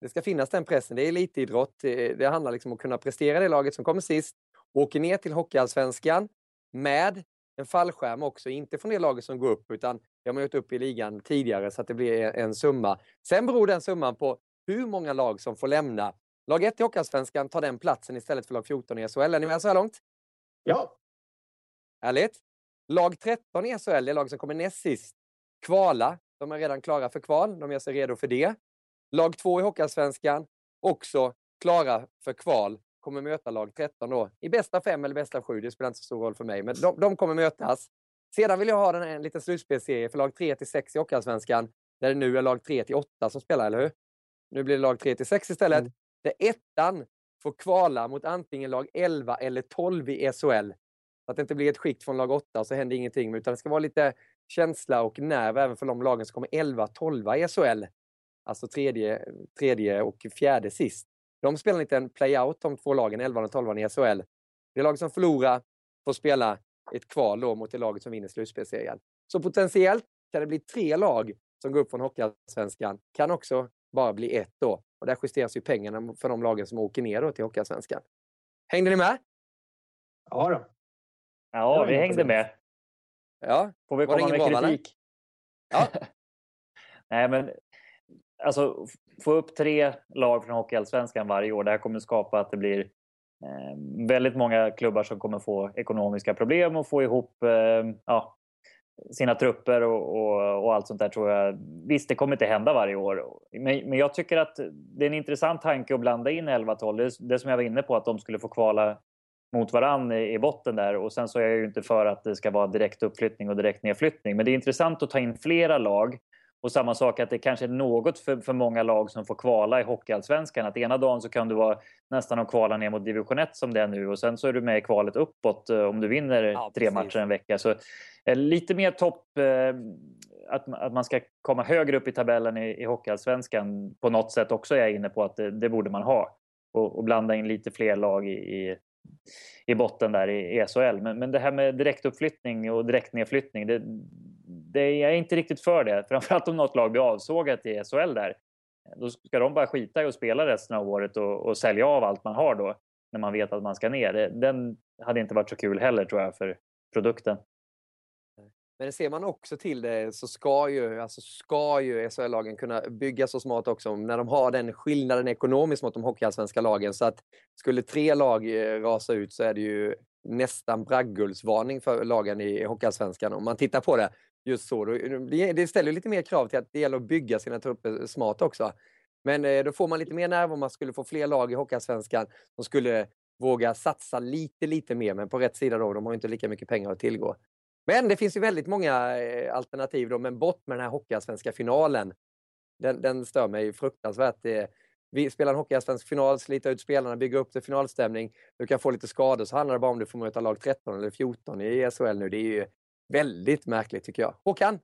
Det ska finnas den pressen. Det är elitidrott. Det handlar liksom om att kunna prestera det laget som kommer sist. Åker ner till hockeyallsvenskan med en fallskärm också. Inte från det laget som går upp utan det har man gjort upp i ligan tidigare så att det blir en summa. Sen beror den summan på hur många lag som får lämna. Lag ett i hockeyallsvenskan tar den platsen istället för lag fjorton i S H L. Är ni med så här långt? Ja. Härligt. Lag tretton i S H L är lag som kommer näst sist. Kvala. De är redan klara för kval. De gör sig redo för det. Lag två i hockeyallsvenskan också klara för kval. Kommer möta lag tretton då. I bästa fem eller bästa sju. Det spelar inte så stor roll för mig. Men de, de kommer mötas. Sedan vill jag ha den här, en liten slutspelserie för lag tre till sex i hockeyallsvenskan. Där det nu är lag tre till åtta som spelar, eller hur? Nu blir det lag tre till sex istället. Mm. Där ettan får kvala mot antingen lag elva eller tolv i S H L. Så att det inte blir ett skikt från lag åtta och så händer ingenting. Utan det ska vara lite känsla och nerv även för de lagen som kommer elva tolv i S H L. Alltså tredje, tredje och fjärde sist. De spelar inte en playout de två lagen, elva och tolv i S H L. Det lag som förlorar får spela ett kval då mot det laget som vinner slutspelserien. Så potentiellt kan det bli tre lag som går upp från hockeyallsvenskan. Kan också bara bli ett då. Och där justeras ju pengarna för de lagen som åker ner till Hockeyallsvenskan. Hängde ni med? Ja då. Ja, vi hängde med. Ja, får vi komma med kritik? Banan? Ja. Nej, men alltså få upp tre lag från Hockeyallsvenskan varje år. Det här kommer skapa att det blir eh, väldigt många klubbar som kommer få ekonomiska problem och få ihop eh, ja, sina trupper och, och, och allt sånt där, tror jag. Visst, det kommer inte hända varje år. Men, men jag tycker att det är en intressant tanke att blanda in elva tolv. Det, det som jag var inne på, att de skulle få kvala mot varann i, i botten där. Och sen så är jag ju inte för att det ska vara direkt uppflyttning och direkt nedflyttning. Men det är intressant att ta in flera lag. Och samma sak att det kanske är något för, för många lag som får kvala i Hockeyallsvenskan. Att ena dagen så kan du vara nästan att kvala ner mot division ett som det är nu. Och sen så är du med i kvalet uppåt om du vinner ja, tre precis. matcher en vecka. Så eh, lite mer topp, eh, att, att man ska komma högre upp i tabellen i, i Hockeyallsvenskan. På något sätt också är jag inne på att det, det borde man ha. Och, och blanda in lite fler lag i, i, i botten där i, i S H L. Men, men det här med direktuppflyttning och direktnedflyttning, det... Det är, jag är inte riktigt för det. Framförallt om något lag blir avsågat i S H L där. Då ska de bara skita i och spela resten av året och, och sälja av allt man har då. När man vet att man ska ner. Det, den hade inte varit så kul heller, tror jag, för produkten. Men det ser man också till det, så ska ju, alltså ska ju S H L-lagen kunna bygga så smart också. När de har den skillnaden ekonomiskt mot de hockeyallsvenska lagen. Så att skulle tre lag rasa ut så är det ju nästan braggullsvarning för lagen i hockeyallsvenskan. Om man tittar på det. Just så, det ställer lite mer krav till att det gäller att bygga sina trupper smart också. Men då får man lite mer nerv om man skulle få fler lag i Hockeyallsvenskan som skulle våga satsa lite, lite mer. Men på rätt sida då, de har ju inte lika mycket pengar att tillgå. Men det finns ju väldigt många alternativ då, men bort med den här Hockeyallsvenska finalen. Den, den stör mig fruktansvärt. Vi spelar en Hockeyallsvensk final, slita ut spelarna, bygga upp till finalstämning. Du kan få lite skador, så handlar det bara om du får möta lag tretton eller fjorton i S H L nu. Det är ju väldigt märkligt, tycker jag. Håkan?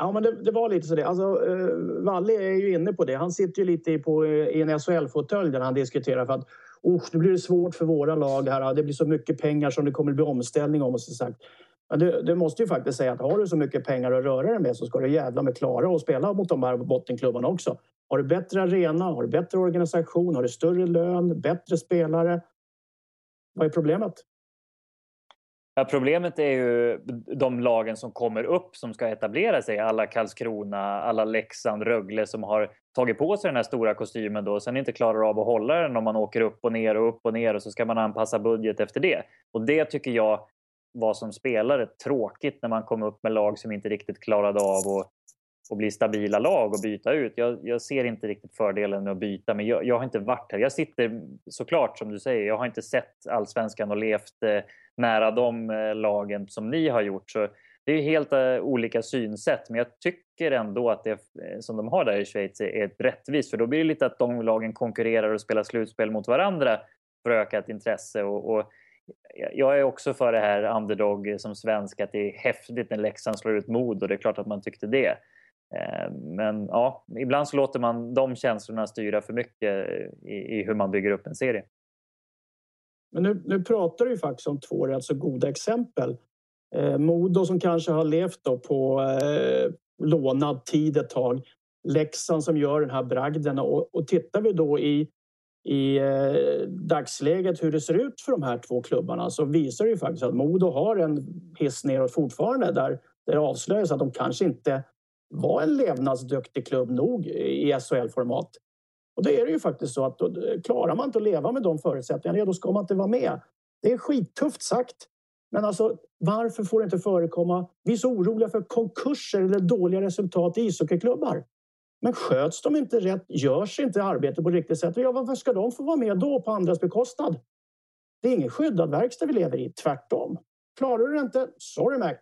Ja, men det, det var lite så det. Alltså, eh, Wallin är ju inne på det. Han sitter ju lite på, i en S H L-fåtölj där han diskuterar för att oh, det blir svårt för våra lag här. Det blir så mycket pengar som det kommer bli omställning om. Och så sagt. Men du, du måste ju faktiskt säga att har du så mycket pengar att röra dig med så ska du jävla med klara och spela mot de här bottenklubbarna också. Har du bättre arena, har du bättre organisation, har du större lön, bättre spelare. Vad är problemet? Ja, problemet är ju de lagen som kommer upp som ska etablera sig. Alla Karlskrona, alla Leksand, Rögle som har tagit på sig den här stora kostymen då. Sen inte klarar av att hålla den om man åker upp och ner och upp och ner. Och så ska man anpassa budget efter det. Och det tycker jag var som spelare tråkigt när man kom upp med lag som inte riktigt klarade av att, att bli stabila lag och byta ut. Jag, jag ser inte riktigt fördelen med att byta. Men jag, jag har inte varit här. Jag sitter såklart som du säger. Jag har inte sett Allsvenskan och levt... Eh, nära de lagen som ni har gjort, så det är helt olika synsätt, men jag tycker ändå att det som de har där i Schweiz är rättvist, för då blir det lite att de lagen konkurrerar och spelar slutspel mot varandra för ökat intresse och, och jag är också för det här underdog som svensk, att det är häftigt när Leksand slår ut mod, och det är klart att man tyckte det, men ja, ibland så låter man de känslorna styra för mycket i, i hur man bygger upp en serie. Men nu, nu pratar du ju faktiskt om två rätt så goda exempel. Eh, Modo som kanske har levt då på eh, lånad tid ett tag. Leksand som gör den här bragden. Och, och tittar vi då i, i eh, dagsläget hur det ser ut för de här två klubbarna, så visar det ju faktiskt att Modo har en hiss neråt fortfarande. Där det avslöjas att de kanske inte var en levnadsduktig klubb nog i S H L-format. Och då är det ju faktiskt så att då klarar man inte att leva med de förutsättningarna, då ska man inte vara med. Det är skittufft sagt. Men alltså, varför får det inte förekomma? Vi är så oroliga för konkurser eller dåliga resultat i ishockeyklubbar. Men sköts de inte rätt, görs inte arbete på riktigt sätt. Ja, varför ska de få vara med då på andras bekostnad? Det är ingen skyddad verkstad vi lever i, tvärtom. Klarar du det inte? Sorry Mac.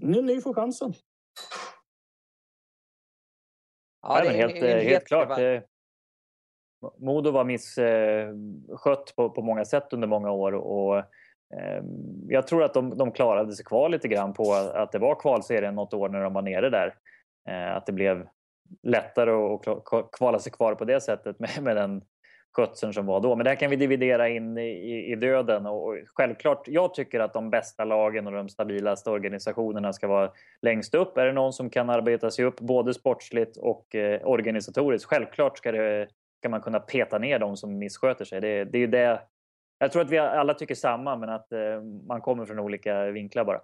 Nu, nu får chansen. Ja, det är helt, en, en, en helt, helt klart. Det... Modo var misskött på, på många sätt under många år och eh, jag tror att de, de klarade sig kvar lite grann på att, att det var kvalserien något år när de var nere där. Eh, att det blev lättare att kvala sig kvar på det sättet med, med den kutsen som var då. Men där kan vi dividera in i, i, i döden. Och, och självklart, jag tycker att de bästa lagen och de stabilaste organisationerna ska vara längst upp. Är det någon som kan arbeta sig upp både sportsligt och eh, organisatoriskt? Självklart ska, det, ska man kunna peta ner de som missköter sig. Det, det är ju det. Jag tror att vi alla tycker samma, men att eh, man kommer från olika vinklar bara.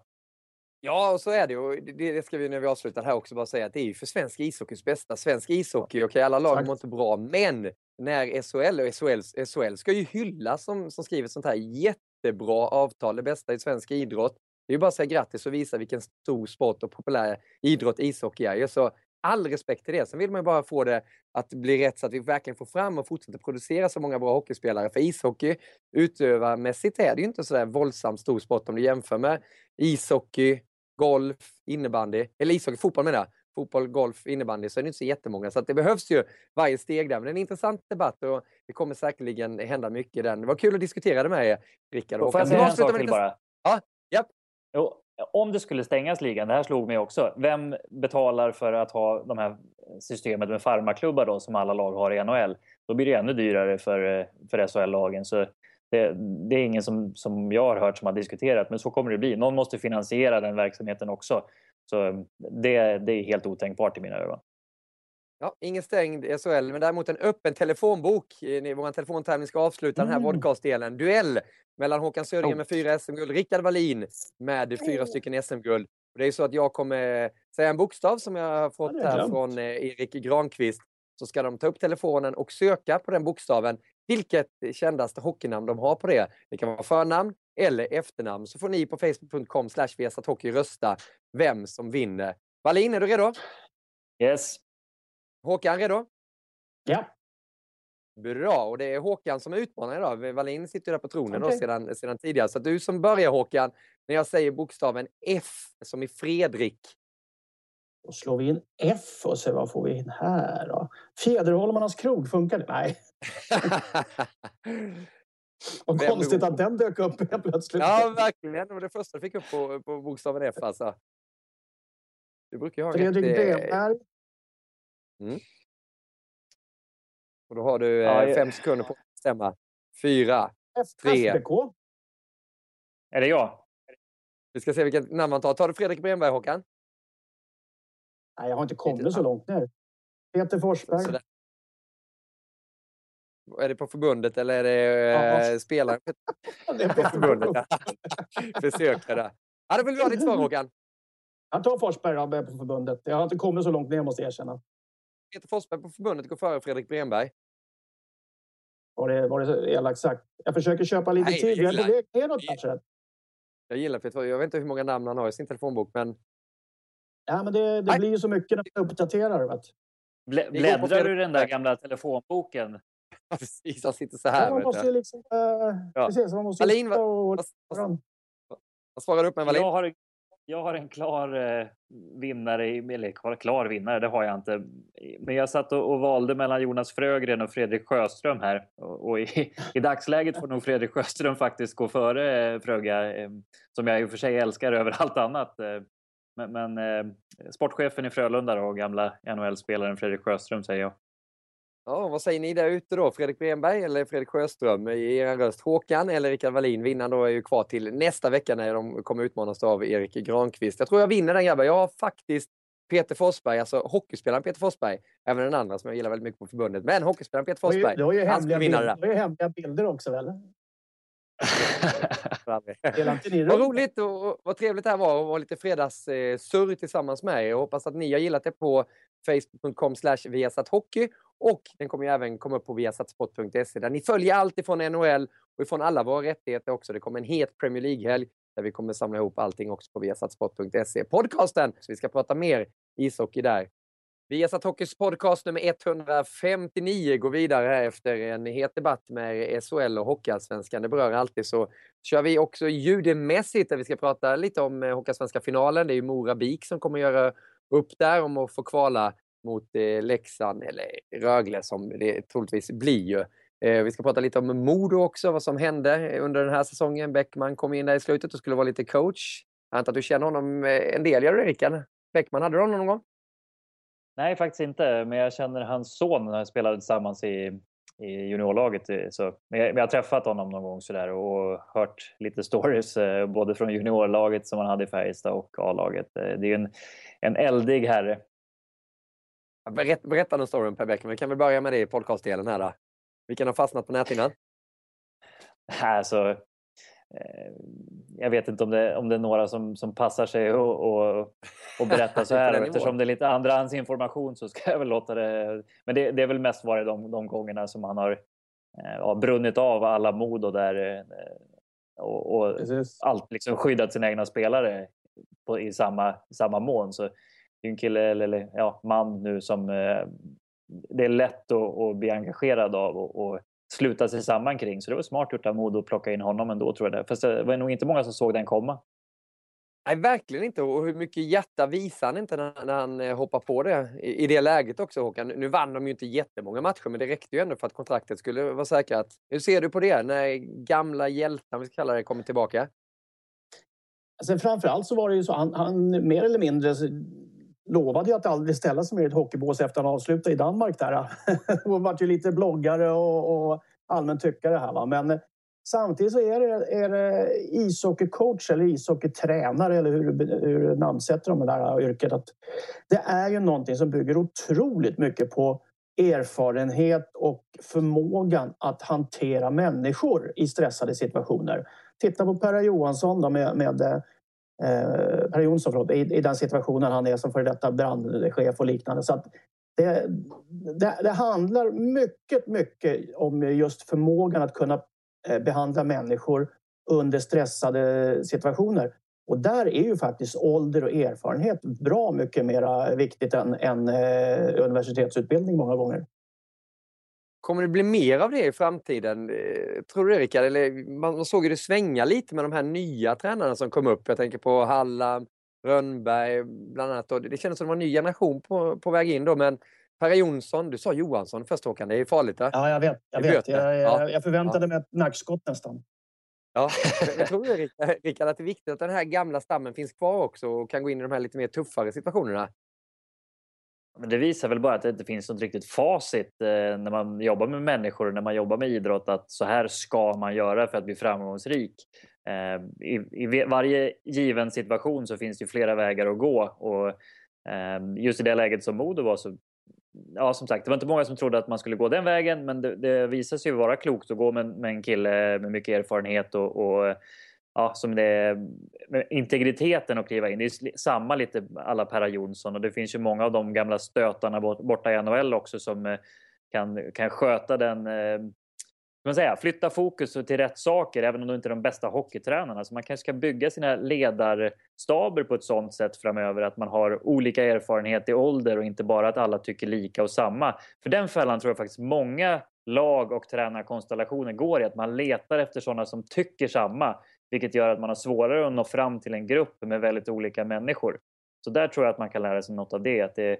Ja, och så är det, och det ska vi när vi avslutar här också bara säga att det är ju för svensk ishockeys bästa. Svensk ishockey, okej okay, alla lag mår inte bra, men när S H L och S H L, S H L ska ju hyllas som, som skriver sånt här jättebra avtal, det bästa i svensk idrott. Det är ju bara att säga grattis och visa vilken stor sport och populär idrott ishockey är. Så all respekt till det. Sen vill man ju bara få det att bli rätt så att vi verkligen får fram och fortsätter producera så många bra hockeyspelare. För ishockey utövarmässigt är det ju inte så där våldsamt stor sport om du jämför med ishockey, golf, innebandy, eller ishockey, fotboll menar jag. Fotboll, golf, innebandy, så är det inte så jättemånga. Så att det behövs ju varje steg där. Men det är en intressant debatt och det kommer säkerligen hända mycket där. Det var kul att diskutera det med er, Rickard och Håkan. Får jag säga en sak till bara? Ja, japp. Jo, om det skulle stängas ligan, det här slog mig också. Vem betalar för att ha de här systemet med farmaklubbar då som alla lag har i N H L? Då blir det ännu dyrare för, för S H L-lagen. Så det, det är ingen som, som jag har hört som har diskuterat, men så kommer det bli. Någon måste finansiera den verksamheten också. Så det, det är helt otänkbart i mina ögon. Ja, ingen stängd S H L, men däremot en öppen telefonbok. Vår telefontävling ska avsluta mm. den här podcastdelen. Duell mellan Håkan Södergren med fyra S M-guld, Rickard Wallin med fyra stycken S M-guld. Och det är så att jag kommer säga en bokstav som jag har fått ja, här från Erik Granqvist. Så ska de ta upp telefonen och söka på den bokstaven. Vilket kändaste hockeynamn de har på det. Det kan vara förnamn eller efternamn. Så får ni på facebook.com slash Vesat Hockey rösta vem som vinner. Wallin, är du redo? Yes. Håkan, redo? Ja. Bra, och det är Håkan som är utmanare idag. Wallin sitter där på tronen okay. då, sedan, sedan tidigare. Så du som börjar, Håkan, när jag säger bokstaven F som i Fredrik. Och slår vi in F och ser vad får vi in här då? Fjäderholmarnas krog, funkar det? Nej. Och konstigt att den dök upp helt plötsligt. Ja, verkligen. Det var det första du fick upp på, på bokstaven F alltså. Du brukar ju ha Fredrik Brevberg. Mm. Och då har du eh, ja, fem sekunder på att stämma. Fyra, tre. S B K. Är det jag? Vi ska se vilket namn man tar. Tar du Fredrik Brevberg, Håkan? Nej, jag har inte kommit inte så långt ner. Peter Forsberg. Sådär. Är det på förbundet eller är det eh, ja, spelaren? Det är på förbundet. Försöker det. Ja, det vill vi ha ditt svar, Håkan. Han tar Forsberg han är på förbundet. Jag har inte kommit så långt ner, måste jag erkänna. Peter Forsberg på förbundet går före Fredrik Brevberg. Var det, var det elakt sagt? Jag försöker köpa lite Nej, tid. Jag, jag, gillar. Det är något jag, jag gillar Peter. Jag vet inte hur många namn han har i sin telefonbok, men... Ja, men det, det blir ju så mycket när man uppdaterar. Vet. Blä, bläddrar du den där gamla telefonboken? Precis, han sitter så här. Ja, man måste liksom... Äh, ja. Precis, man måste Wallin, sitta och... Vad, vad, vad svarar du upp med, Wallin? Jag har, jag har en klar eh, vinnare, eller klar vinnare, det har jag inte. Men jag satt och, och valde mellan Jonas Frögren och Fredrik Sjöström här. Och, och i, i dagsläget får nog Fredrik Sjöström faktiskt gå före eh, Fröga, eh, som jag i och för sig älskar över allt annat. Eh. Men, men eh, sportchefen i Frölunda och gamla N H L-spelaren Fredrik Sjöström säger jag. Ja, vad säger ni där ute då? Fredrik Brevberg eller Fredrik Sjöström i er röst? Håkan eller Rickard Wallin? Vinnaren då är ju kvar till nästa vecka när de kommer utmanas av Erik Granqvist. Jag tror jag vinner den grabbar. Jag har faktiskt Peter Forsberg, alltså hockeyspelaren Peter Forsberg. Även den andra som jag gillar väldigt mycket på förbundet. Men hockeyspelaren Peter Forsberg. Det var ju, det var ju han ska vinna det där. Det var ju hemliga bilder också väl? Vad roligt och vad trevligt det här var. Och var lite fredagssurr tillsammans med er. Jag hoppas att ni har gillat det på facebook.com slash viasathockey. Och den kommer ju även komma upp på viasatsport punkt se. Där ni följer allt ifrån N H L och ifrån alla våra rättigheter också. Det kommer en het Premier League-helg där vi kommer samla ihop allting också på viasatsport punkt se. Podcasten, så vi ska prata mer ishockey där. Viasat Hockeys podcast nummer etthundrafemtionio går vidare här efter en het debatt med S H L och Hockeyallsvenskan. Det berör alltid, så kör vi också ljudmässigt där vi ska prata lite om Hockeyallsvenska-finalen. Det är ju Mora Bik som kommer göra upp där om att få kvala mot Leksand eller Rögle som det troligtvis blir ju. Vi ska prata lite om Modo också, vad som hände under den här säsongen. Bäckman kom in där i slutet och skulle vara lite coach. Jag antar att du känner honom en del, gör du Rickard? Bäckman, hade du honom någon gång? Nej, faktiskt inte. Men jag känner hans son när han spelade tillsammans i, i juniorlaget. Så, men jag, jag har träffat honom någon gång sådär och hört lite stories eh, både från juniorlaget som han hade i Färjestad och A-laget. Eh, det är ju en, en eldig herre. Berätt, berätta någon story om Per Bäckman. Kan vi börja med det i podcastdelen här då? Vilken har fastnat på näthinnan? Alltså, eh, jag vet inte om det, om det är några som, som passar sig och, och, och berätta så här. Eftersom det är lite andrahandsinformation så ska jag väl låta det. Men det, det är väl mest varit de, de gångerna som han har eh, brunnit av alla mod och, där, eh, och, och allt liksom skyddat sina egna spelare på, i samma, samma mån. Så det är en kille eller ja, man nu som eh, det är lätt att, att bli engagerad av och, och sluta sig samman kring. Så det var smart gjort av Modo att plocka in honom ändå, tror jag. Fast det var nog inte många som såg den komma. Nej, verkligen inte. Och hur mycket hjärta visar han inte när, när han hoppar på det i, i det läget också, Håkan. Nu vann de ju inte jättemånga matcher, men det räckte ju ändå för att kontraktet skulle vara säkrat. Hur ser du på det när gamla hjältar, vi ska kalla det, kommer tillbaka? Alltså, framförallt så var det ju så, han, han mer eller mindre... lovade ju att aldrig ställa sig med ett hockeybås efter att han avslutade i Danmark där. Hon var ju lite bloggare och, och allmän tyckare här va. Men samtidigt så är det, är det ishockeycoach eller ishockeytränare eller hur, hur namnsätter de det där yrket. Att det är ju någonting som bygger otroligt mycket på erfarenhet och förmågan att hantera människor i stressade situationer. Titta på Per Johansson då med... med Eh, Per Johansson förlåt, i, i den situationen han är som före detta brandchef och liknande. Så att det, det, det handlar mycket, mycket om just förmågan att kunna eh, behandla människor under stressade situationer. Och där är ju faktiskt ålder och erfarenhet bra mycket mer viktigt än, än eh, universitetsutbildning många gånger. Kommer det bli mer av det i framtiden, tror du, Rickard? Eller man såg ju det svänga lite med de här nya tränarna som kom upp. Jag tänker på Hallam, Rönnberg bland annat. Det kändes som det var en ny generation på, på väg in då. Men Per Jonsson, du sa Johansson först, Håkan. Det är farligt, va? Ja, jag vet. Jag, vet. jag, jag, jag förväntade ja. mig ett nackskott nästan. Ja, jag tror du, Rickard, att det är viktigt att den här gamla stammen finns kvar också och kan gå in i de här lite mer tuffare situationerna? Men det visar väl bara att det inte finns något riktigt facit eh, när man jobbar med människor och när man jobbar med idrott, att så här ska man göra för att bli framgångsrik. Eh, i, I varje given situation så finns det ju flera vägar att gå, och eh, just i det läget som Modo var så, ja, som sagt, det var inte många som trodde att man skulle gå den vägen, men det, det visade sig ju vara klokt att gå med, med en kille med mycket erfarenhet och, och ja, som det, integriteten att kliva in. Det är samma lite alla Per Jonsson, och det finns ju många av de gamla stötarna borta i N H L också som kan, kan sköta den, man säga, flytta fokus till rätt saker, även om de inte är de bästa hockeytränarna. Så man kanske ska bygga sina ledarstaber på ett sånt sätt framöver att man har olika erfarenhet i ålder och inte bara att alla tycker lika och samma. För den fällan tror jag faktiskt många lag och tränarkonstellationer går i, att man letar efter sådana som tycker samma, vilket gör att man har svårare att nå fram till en grupp med väldigt olika människor. Så där tror jag att man kan lära sig något av det. Att det är,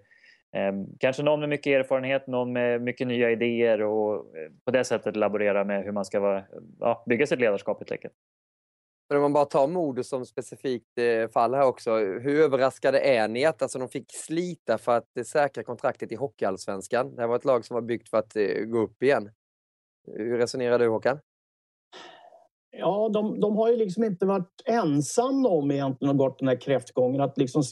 eh, kanske någon med mycket erfarenhet, någon med mycket nya idéer, och eh, på det sättet laborera med hur man ska vara, ja, bygga sitt ledarskap helt enkelt. Men om man bara tar Modo som specifikt eh, fall här också. Hur överraskade är ni att alltså, de fick slita för att eh, säkra kontraktet i Hockeyallsvenskan? Det här var ett lag som var byggt för att eh, gå upp igen. Hur resonerar du, Håkan? Ja, de, de har ju liksom inte varit ensamma om egentligen och gått den här kräftgången. Att liksom,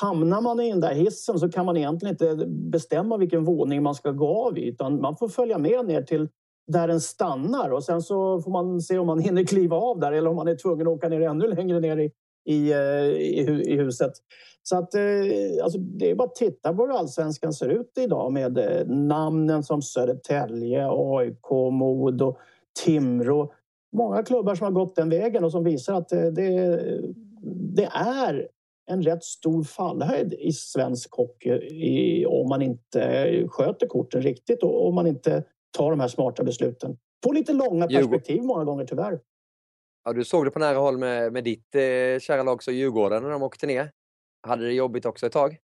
hamnar man i den där hissen så kan man egentligen inte bestämma vilken våning man ska gå av i. Utan man får följa med ner till där den stannar. Och sen så får man se om man hinner kliva av där eller om man är tvungen att åka ner ännu längre ner i, i, i, i huset. Så att, alltså, det är bara att titta på hur allsvenskan ser ut idag med namnen som Södertälje, A I K, Modo, Timrå. Många klubbar som har gått den vägen och som visar att det, det är en rätt stor fallhöjd i svensk hockey i, om man inte sköter korten riktigt och om man inte tar de här smarta besluten. På lite långa perspektiv många gånger tyvärr. Ja, du såg det på nära håll med, med ditt eh, kära lag så Djurgården när de åkte ner. Hade det jobbigt också ett tag?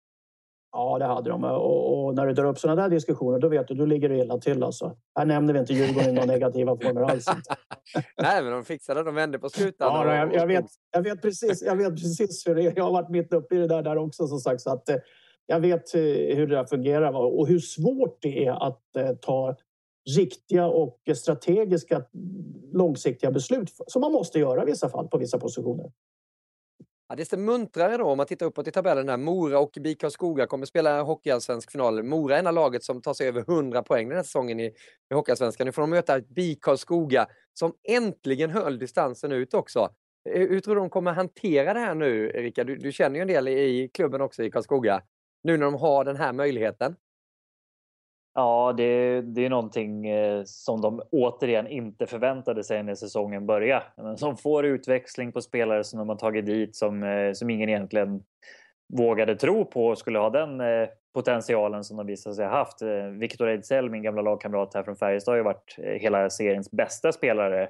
Ja, det hade de. Och, och när du drar upp sådana där diskussioner, då vet du, då ligger det illa till. Alltså. Här nämner vi inte Djurgården i några negativa former alls. Nej, men de fixade, de vände på slutet. Ja, de, jag, jag, vet, jag, vet precis, jag vet precis hur det är. Jag har varit mitt uppe i det där, där också, som sagt. Så att, eh, jag vet hur det där fungerar och hur svårt det är att eh, ta riktiga och strategiska långsiktiga beslut som man måste göra i vissa fall på vissa positioner. Ja, det är muntrare då om man tittar uppåt i tabellen där. Mora och B I K Karlskoga kommer spela hockeyallsvensk final. Mora är ena laget som tar sig över hundra poäng den här säsongen i, i hockeyallsvenskan. Nu får de möta B I K Karlskoga som äntligen höll distansen ut också. Hur tror du de kommer hantera det här nu, Rickard? Du, du känner ju en del i, i klubben också i Karlskoga. Nu när de har den här möjligheten. Ja, det, det är någonting som de återigen inte förväntade sig när säsongen började. Som får utväxling på spelare som de har tagit dit som, som ingen egentligen vågade tro på och skulle ha den potentialen som de visade sig ha haft. Victor Ejdsell, min gamla lagkamrat här från Färjestad, har ju varit hela seriens bästa spelare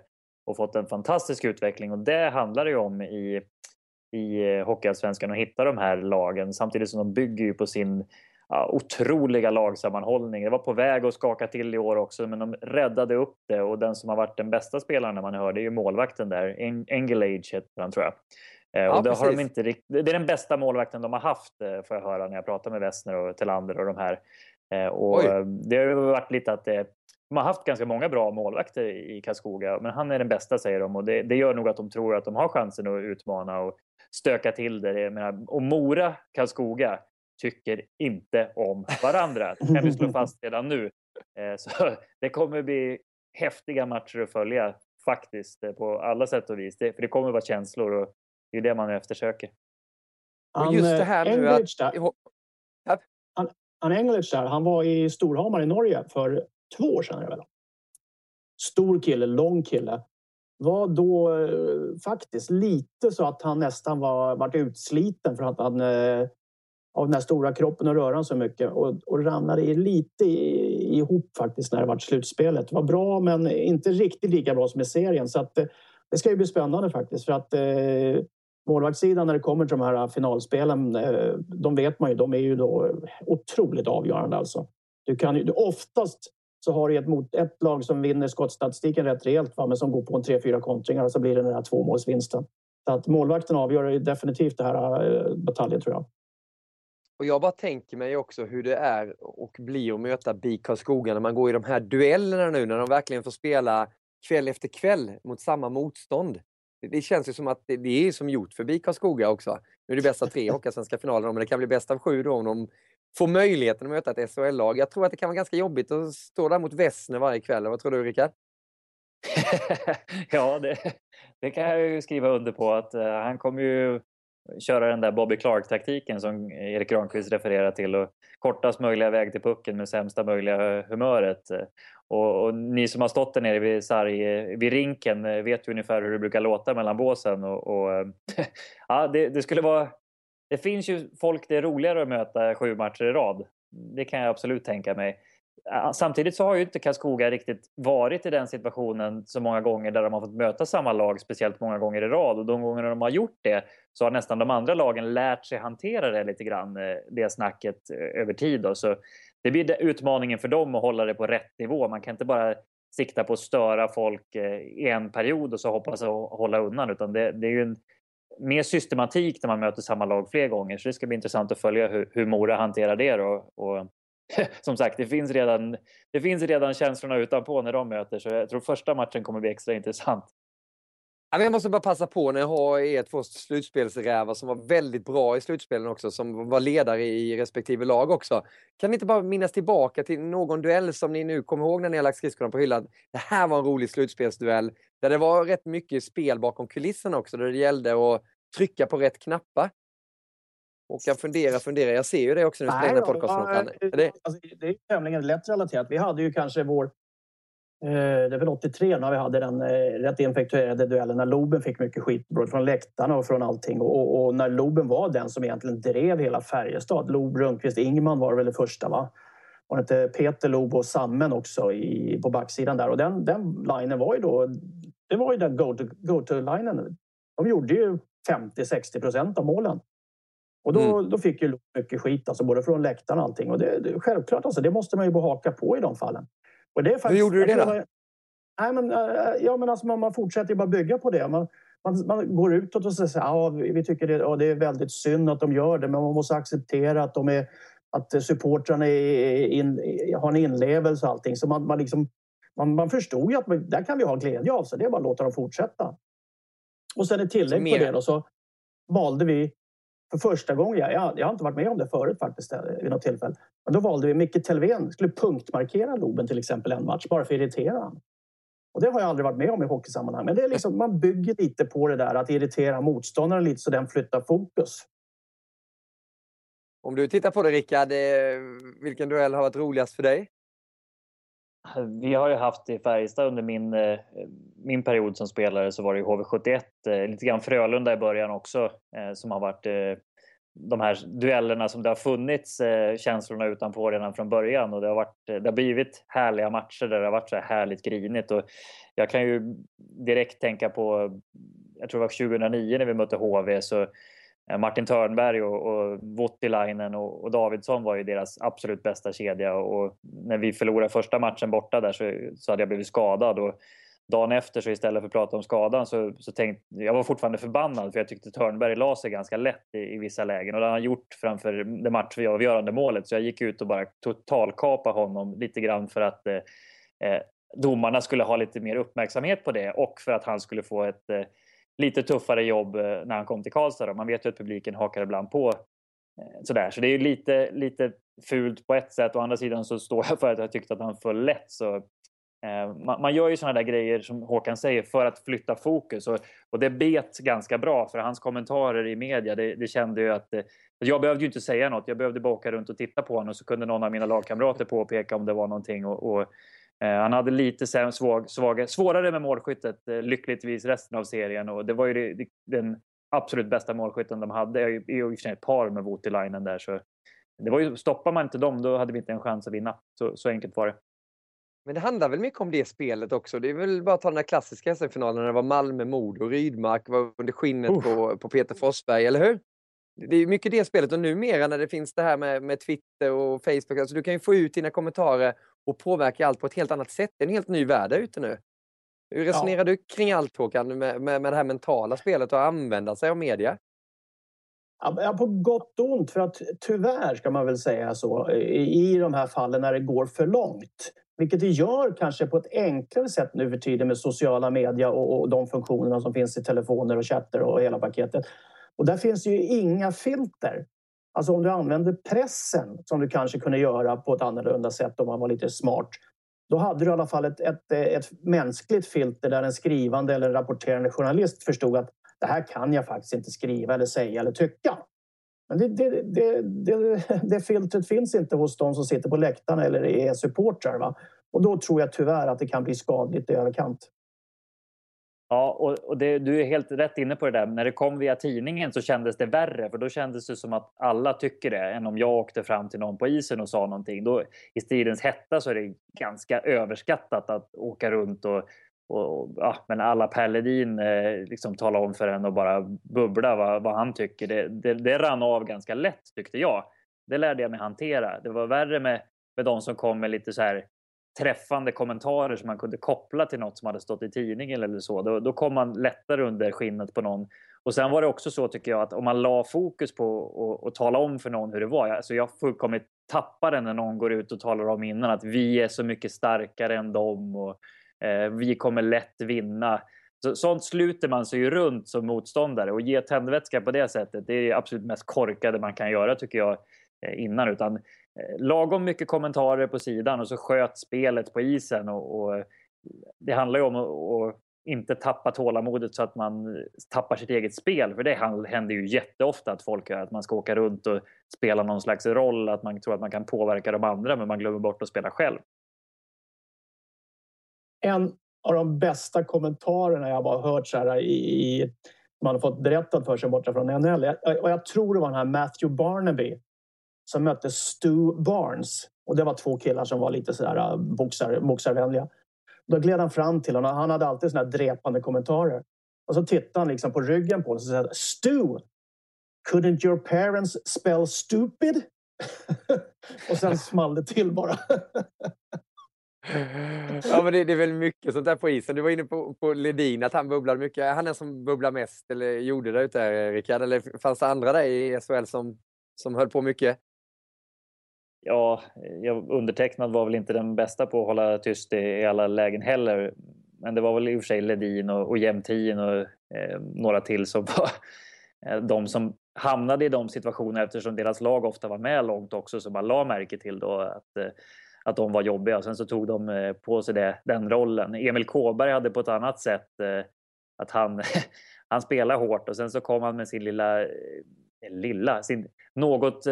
och fått en fantastisk utveckling. Och det handlar det ju om i, i hockeyallsvenskan, att hitta de här lagen. Samtidigt som de bygger ju på sin... Ja, otroliga lagsammanhållning. Det var på väg att skaka till i år också, men de räddade upp det, och den som har varit den bästa spelaren när man hör det är ju målvakten där, Engelage heter han, tror jag. Ja, och det, har de inte rikt... det är den bästa målvakten de har haft, får jag höra när jag pratar med Wessner och Tillander och de här. Och Oj. det har ju varit lite att det... de har haft ganska många bra målvakter i Karlskoga, men han är den bästa, säger de, och det, det gör nog att de tror att de har chansen att utmana och stöka till det. Jag menar, och Mora Karlskoga tycker inte om varandra. Det kan vi slå fast redan nu. Så det kommer bli häftiga matcher att följa faktiskt på alla sätt och vis. Det, för det kommer vara känslor, och det är det man eftersöker. Han, och just det här nu att... där. Ja. Han, han Engelage där, han var i Storhamar i Norge för två år sedan. Väl. Stor kille, lång kille. Var då eh, faktiskt lite så att han nästan var, varit utsliten för att han... Eh, av den här stora kroppen och röran så mycket, och, och ramlade i lite i, ihop faktiskt när det var slutspelet. Det var bra, men inte riktigt lika bra som i serien, så att det ska ju bli spännande faktiskt, för att eh, målvaktssidan när det kommer till de här finalspelen, eh, de vet man ju, de är ju då otroligt avgörande alltså. Du kan ju, du, oftast så har du ett, mot, ett lag som vinner skottstatistiken rätt rejält, va? Men som går på en tre fyra kontringar, och så blir det den här tvåmålsvinsten. Så att målvakten avgör definitivt det här eh, bataljen, tror jag. Och jag bara tänker mig också hur det är och blir att möta B I K Karlskoga när man går i de här duellerna nu, när de verkligen får spela kväll efter kväll mot samma motstånd. Det känns ju som att det är som gjort för B I K Karlskoga också. Nu är det bästa tre hockeyallsvenska finaler, men det kan bli bäst av sju då om de får möjligheten att möta ett S H L-lag. Jag tror att det kan vara ganska jobbigt att stå där mot Wessner varje kväll. Vad tror du, Rickard? Ja, det, det kan jag ju skriva under på, att uh, han kommer ju köra den där Bobby Clark-taktiken som Erik Granqvist refererar till, och kortast möjliga väg till pucken med sämsta möjliga humöret. Och, och ni som har stått där nere vid, sarg, vid rinken vet ju ungefär hur det brukar låta mellan båsen. Och, och, ja, det, det skulle vara... Det finns ju folk det är roligare att möta sju matcher i rad. Det kan jag absolut tänka mig. Samtidigt så har ju inte Karlskoga riktigt varit i den situationen så många gånger där de har fått möta samma lag speciellt många gånger i rad, och de gånger de har gjort det så har nästan de andra lagen lärt sig hantera det lite grann, det snacket över tid då. Så det blir utmaningen för dem att hålla det på rätt nivå. Man kan inte bara sikta på att störa folk i en period och så hoppas att hålla undan, utan det, det är ju en mer systematik när man möter samma lag fler gånger. Så det ska bli intressant att följa hur, hur Mora hanterar det då, och som sagt, det finns, redan, det finns redan känslorna utanpå när de möter, så jag tror första matchen kommer bli extra intressant. Jag måste bara passa på när jag har er två slutspelsrävar som var väldigt bra i slutspelen också, som var ledare i respektive lag också. Kan ni inte bara minnas tillbaka till någon duell som ni nu kommer ihåg när ni har lagt skridskorna på hyllan? Det här var en rolig slutspelsduell där det var rätt mycket spel bakom kulisserna också, där det gällde att trycka på rätt knappar. Och jag funderar, funderar. Jag ser ju det också nu. Nej, ja, podcasten. Ja, det, alltså, det är tämligen lätt relaterat. Vi hade ju kanske vår... Eh, det var åttiotre när vi hade den eh, rätt infekterade duellen när Loben fick mycket skit både från läktarna och från allting. Och, och, och när Loben var den som egentligen drev hela Färjestad. Lob, Rundqvist, Ingman var väl det första, va? Var det inte Peter, Lob och Sammen också i, på backsidan där. Och den, den linen var ju då... Det var ju den go-to-linen. De gjorde ju femtio till sextio procent av målen. Och då, mm. då fick ju mycket skit, alltså, både från läktarna och allting. Och det, det, självklart, alltså, det måste man ju bara haka på i de fallen. Och det är faktiskt... Hur gjorde du det då? Man, nej, men, ja, men alltså, man, man fortsätter ju bara bygga på det. Man, man, man går utåt och säger ja, vi tycker det, ja, det är väldigt synd att de gör det, men man måste acceptera att, de är, att supportrarna är in, har en inlevelse och allting. Så man, man liksom Man, man förstod ju att man, där kan vi ha glädje av, så det är bara att låta dem fortsätta. Och sen ett tillägg mer på det då, så valde vi för första gången, jag, jag har inte varit med om det förut faktiskt vid något tillfälle, men då valde vi Michel Therrien skulle punktmarkera Loben till exempel en match, bara för att irritera honom. Och det har jag aldrig varit med om i hockeysammanhang, men det är liksom, man bygger lite på det där att irritera motståndaren lite så den flyttar fokus. Om du tittar på det, Rickard, vilken duell har varit roligast för dig? Vi har ju haft i Färjestad under min, min period som spelare, så var det ju H V sjuttioett, lite grann Frölunda i början också, som har varit de här duellerna som det har funnits känslorna utanför redan från början, och det har, varit, det har blivit härliga matcher där det har varit så här härligt grinigt. Och jag kan ju direkt tänka på, jag tror det var tjugohundranio när vi mötte H V, så Martin Törnberg och, och Wottilainen och, och Davidsson var ju deras absolut bästa kedja, och när vi förlorade första matchen borta där så, så hade jag blivit skadad, och dagen efter så istället för att prata om skadan så, så tänkte jag, var fortfarande förbannad för jag tyckte Törnberg la sig ganska lätt i, i vissa lägen, och det har han gjort framför det matchavgörande målet, så jag gick ut och bara totalkapa honom lite grann för att eh, domarna skulle ha lite mer uppmärksamhet på det, och för att han skulle få ett eh, lite tuffare jobb när han kom till Karlstad då. Man vet ju att publiken hakar ibland på sådär. Så det är ju lite, lite fult på ett sätt. Å andra sidan så står jag för att jag tyckte att han föll lätt. Så, eh, man, man gör ju sådana där grejer som Håkan säger för att flytta fokus. Och, och det bet ganska bra, för hans kommentarer i media. Det, det kände ju att eh, jag behövde ju inte säga något. Jag behövde bara åka runt och titta på honom. Och så kunde någon av mina lagkamrater påpeka om det var någonting. Och, och, han hade lite svag, svag, svårare med målskyttet, lyckligtvis resten av serien. Och det var ju det, det, den absolut bästa målskytten de hade. Jag är ju ett par med Wottilainen där. Så det var ju, stoppar man inte dem, då hade vi inte en chans att vinna. Så, så enkelt var det. Men det handlar väl mycket om det spelet också. Det är väl bara att ta den här klassiska S M-finalen när det var Malmö, Modo och Rydmark var under skinnet uh. på, på Peter Forsberg, eller hur? Det är mycket det spelet, och numera när det finns det här med, med Twitter och Facebook. Alltså du kan ju få ut dina kommentarer och påverka allt på ett helt annat sätt. Det är en helt ny värld ute nu. Hur resonerar ja. du kring allt, Håkan, med, med, med det här mentala spelet och använda sig av media? Ja, på gott och ont, för att tyvärr ska man väl säga så, i, i de här fallen när det går för långt. Vilket det gör kanske på ett enklare sätt nu för tiden med sociala medier och, och de funktionerna som finns i telefoner och chatter och hela paketet. Och där finns ju inga filter. Alltså om du använder pressen som du kanske kunde göra på ett annorlunda sätt om man var lite smart. Då hade du i alla fall ett, ett, ett mänskligt filter där en skrivande eller en rapporterande journalist förstod att det här kan jag faktiskt inte skriva eller säga eller tycka. Men det, det, det, det, det filtret finns inte hos de som sitter på läktarna eller är supportrar, va? Och då tror jag tyvärr att det kan bli skadligt i överkant. Ja, och, och det, du är helt rätt inne på det där. När det kom via tidningen så kändes det värre. För då kändes det som att alla tycker det. Än om jag åkte fram till någon på isen och sa någonting. Då, i stridens hetta så är det ganska överskattat att åka runt. Och, och, och ja, men alla Pär Ledin eh, liksom talar om för en och bara bubbla vad, vad han tycker. Det, det, det rann av ganska lätt, tyckte jag. Det lärde jag mig hantera. Det var värre med, med de som kom med lite så här träffande kommentarer som man kunde koppla till något som hade stått i tidningen eller så. Då, då kom man lättare under skinnet på någon. Och sen var det också så, tycker jag, att om man la fokus på och, och tala om för någon hur det var. Jag, alltså jag fullkomligt tappar den när någon går ut och talar om innan att vi är så mycket starkare än dem och eh, vi kommer lätt vinna. Så, sånt sluter man sig ju runt som motståndare, och ge tändvätska på det sättet, det är ju absolut mest korkade man kan göra, tycker jag, innan. Utan lagom mycket kommentarer på sidan och så sköt spelet på isen, och, och det handlar ju om att och inte tappa tålamodet så att man tappar sitt eget spel, för det händer ju jätteofta att folk gör att man ska åka runt och spela någon slags roll, att man tror att man kan påverka de andra men man glömmer bort att spela själv. En av de bästa kommentarerna jag bara hört så här i, man har fått berättat för sig borta från N H L, och jag tror det var den här Matthew Barnaby som mötte Stu Barnes. Och det var två killar som var lite sådär boxar, boxarvänliga. Då gled han fram till honom. Han hade alltid sådana här drepande kommentarer. Och så tittade han liksom på ryggen på honom och så sa Stu, couldn't your parents spell stupid? Och sen small det till bara. Ja, men det, det är väl mycket sånt där på isen. Du var inne på, på Ledin, att han bubblade mycket. Han är som bubblar mest, eller gjorde det ute, Rickard. Eller fanns det andra där i S H L som, som höll på mycket? ja, jag undertecknad var väl inte den bästa på att hålla tyst i alla lägen heller. Men det var väl i och för sig Ledin och, och Jemtien och eh, några till som var de som hamnade i de situationerna, eftersom deras lag ofta var med långt också, så man la märke till då att, att de var jobbiga. Sen så tog de på sig det, den rollen. Emil Kåberg hade på ett annat sätt att han, han spelar hårt, och sen så kom han med sin lilla, lilla sin något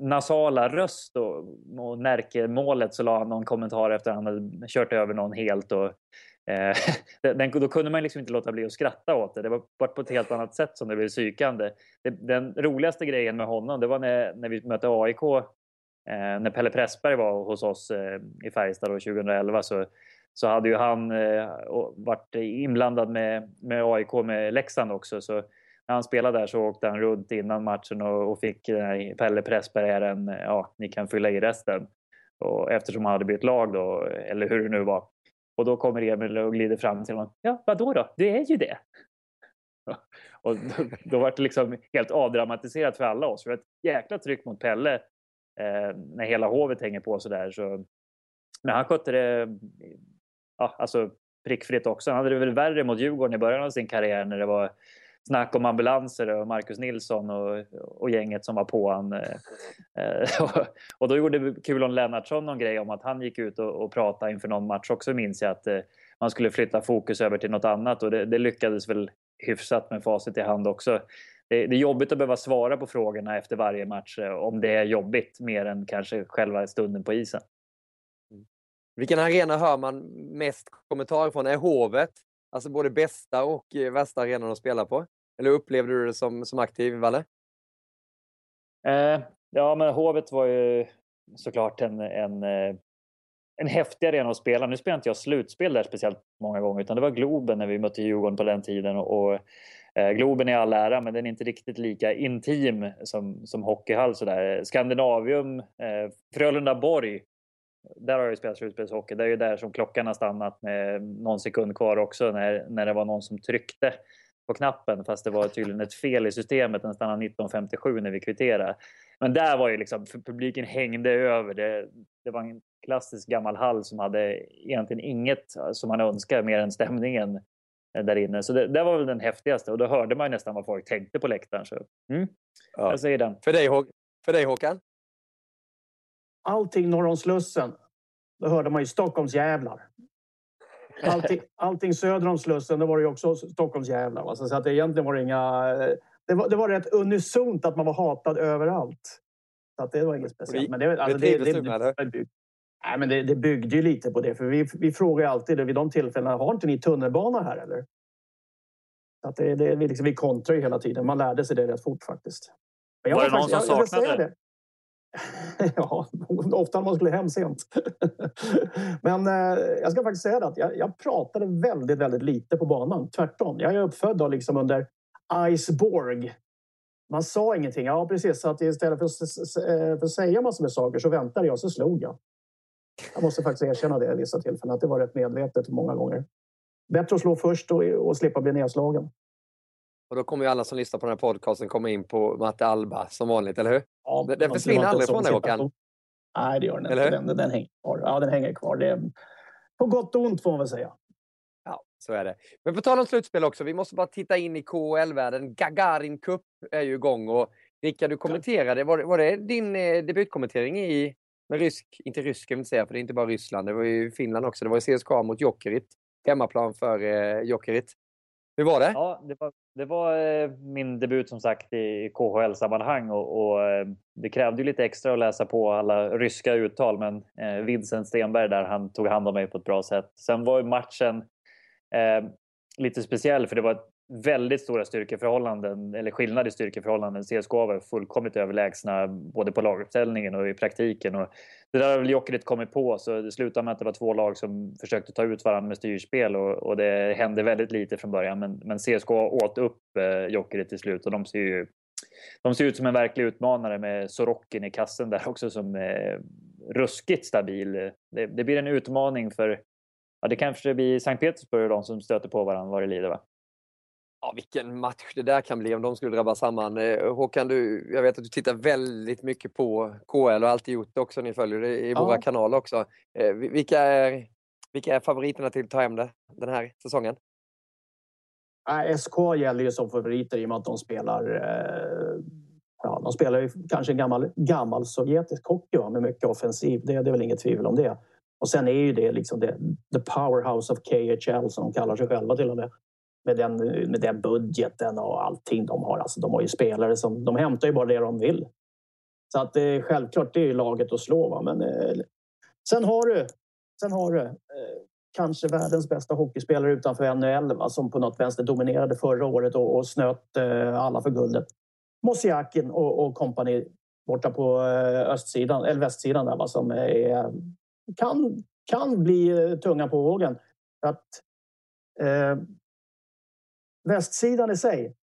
nasala röst och, och närkemålet så la han någon kommentar efter att han hade kört över någon helt, och eh, den, då kunde man liksom inte låta bli att skratta åt det. Det var på ett helt annat sätt som det blev psykande. Det, den roligaste grejen med honom, det var när, när vi mötte A I K, eh, när Pelle Pressberg var hos oss eh, i Färjestad tjugohundraelva, så, så hade ju han eh, varit inblandad med, med A I K med Leksand också, så när han spelade där så åkte han runt innan matchen och, och fick eh, Pelle Pressberg är en, ja, ni kan fylla i resten. Och eftersom han hade bytt lag då, eller hur det nu var. Och då kommer Emil och glider fram till honom. Ja, vadå då? Det är ju det. Och då, då var det liksom helt avdramatiserat för alla oss. För ett jäkla tryck mot Pelle eh, när hela hovet hänger på sådär. Så, men han skötte det, ja, alltså prickfritt också. Han hade det väl värre mot Djurgården i början av sin karriär, när det var snack om ambulanser och Marcus Nilsson och, och gänget som var på han. Eh, och, och då gjorde Kulon Lennartsson någon grej om att han gick ut och, och pratade inför någon match också, minns jag, att eh, man skulle flytta fokus över till något annat, och det, det lyckades väl hyfsat med facit i hand också. Det, det är jobbigt att behöva svara på frågorna efter varje match, eh, om det är jobbigt mer än kanske själva stunden på isen. Mm. Vilken arena hör man mest kommentarer från? Är Hovet? Alltså både bästa och värsta arenan att spela på? Eller upplevde du det som, som aktiv, Valle? Eh, ja, men Hovet var ju såklart en, en, en häftig arena att spela. Nu spelade inte jag slutspel där speciellt många gånger, utan det var Globen när vi mötte Djurgården på den tiden. Och, och eh, Globen är all ära, men den är inte riktigt lika intim som, som hockeyhall. Sådär. Skandinavium, eh, Frölundaborg. Där har jag ju spelat slutspelshockey. Det är ju där som klockan har stannat med någon sekund kvar också, när, när det var någon som tryckte på knappen, fast det var tydligen ett fel i systemet. Den stannade nitton femtiosju när vi kvitterade. Men där var ju liksom, publiken hängde över. Det, det var en klassisk gammal hall som hade egentligen inget som man önskar mer än stämningen där inne. Så det, det var väl den häftigaste, och då hörde man nästan vad folk tänkte på läktaren. Så. Mm. Ja. Jag säger den. För dig, Hå- för dig Håkan? Allting norr om Slussen, då hörde man ju Stockholms jävlar. Allting, allting söder om Slussen, då var det ju också Stockholms jävlar. Alltså, så att det egentligen var det inga... Det var, det var rätt unisont att man var hatad överallt. Så att det var inget speciellt. Men det, alltså, det, det, det, det, det, bygg, nej, men det, det byggde ju lite på det. För vi, vi frågar ju alltid vid de tillfällena, har inte ni tunnelbana här eller? Så att det, det, vi, liksom, vi kontrar ju hela tiden. Man lärde sig det rätt fort faktiskt. Men jag var, var det någon faktiskt, som jag, saknade jag det? Ja, ofta när man skulle hem sent. Men eh, jag ska faktiskt säga det, att jag, jag pratade väldigt, väldigt lite på banan. Tvärtom. Jag är uppfödd då, liksom under Iceborg. Man sa ingenting. Ja, precis. Så att istället för att, för att säga massor med saker så väntade jag, så slog jag. Jag måste faktiskt erkänna det i vissa tillfällen, att det var rätt medvetet många gånger. Bättre att slå först och, och slippa bli nedslagen. Och då kommer ju alla som lyssnar på den här podcasten komma in på Matte Alba som vanligt, eller hur? Ja, den den försvinner aldrig från dig, Håkan. Nej, det gör den inte. Den, den, den hänger kvar. Ja, den hänger kvar. Det är på gott och ont, får man väl säga. Ja, så är det. Men på tal om slutspel också, vi måste bara titta in i K H L-världen. Gagarin Cup är ju igång, och Rickard, du kommenterade. Var, var det din eh, debutkommentering i med rysk, inte rysk kan vi inte säga, för det är inte bara Ryssland. Det var ju Finland också. Det var ju C S K A mot Jokerit. Hemmaplan för eh, Jokerit. Hur var det? Ja, det var, det var min debut som sagt i K H L-sammanhang, och, och det krävde ju lite extra att läsa på alla ryska uttal, men eh, Vincent Stenberg där, han tog hand om mig på ett bra sätt. Sen var ju matchen eh, lite speciell, för det var väldigt stora styrkeförhållanden, eller skillnad i styrkeförhållanden. C S K A var fullkomligt överlägsna både på laguppställningen och i praktiken, och det där har väl Jokerit kommit på, så det slutade med att det var två lag som försökte ta ut varandra med styrspel, och, och det hände väldigt lite från början, men, men C S K A åt upp eh, Jokerit till slut, och de ser ju de ser ut som en verklig utmanare med Sorokin i kassen där också, som är eh, ruskigt stabil. Det, det blir en utmaning för, ja, det kanske blir Sankt Petersburg de som stöter på varandra, var det lider, va? Ja, vilken match det där kan bli om de skulle drabba samman. Håkan, du, jag vet att du tittar väldigt mycket på K L och alltid gjort det också. Ni följer det i ja. våra kanaler också. Vilka är, vilka är favoriterna till att ta hem det den här säsongen? S K gäller ju som favoriter i och med att de spelar... Ja, de spelar ju kanske en gammal, gammal sovjetisk hockey med mycket offensiv. Det, det är väl inget tvivel om det. Och sen är ju det liksom det, the powerhouse of K H L som de kallar sig själva till och med. Med den, med den budgeten och allting de har. Alltså, de har ju spelare som... De hämtar ju bara det de vill. Så att det är självklart, det är ju laget att slå. Va? Men, eh, sen har du, sen har du eh, kanske världens bästa hockeyspelare utanför N H L, va? Som på något vänster dominerade förra året och, och snöt eh, alla för guldet. Mozyakin och, och kompani borta på eh, östsidan, eller västsidan där, va? Som är, kan, kan bli eh, tunga på vågen. Att... Eh, västsidan i sig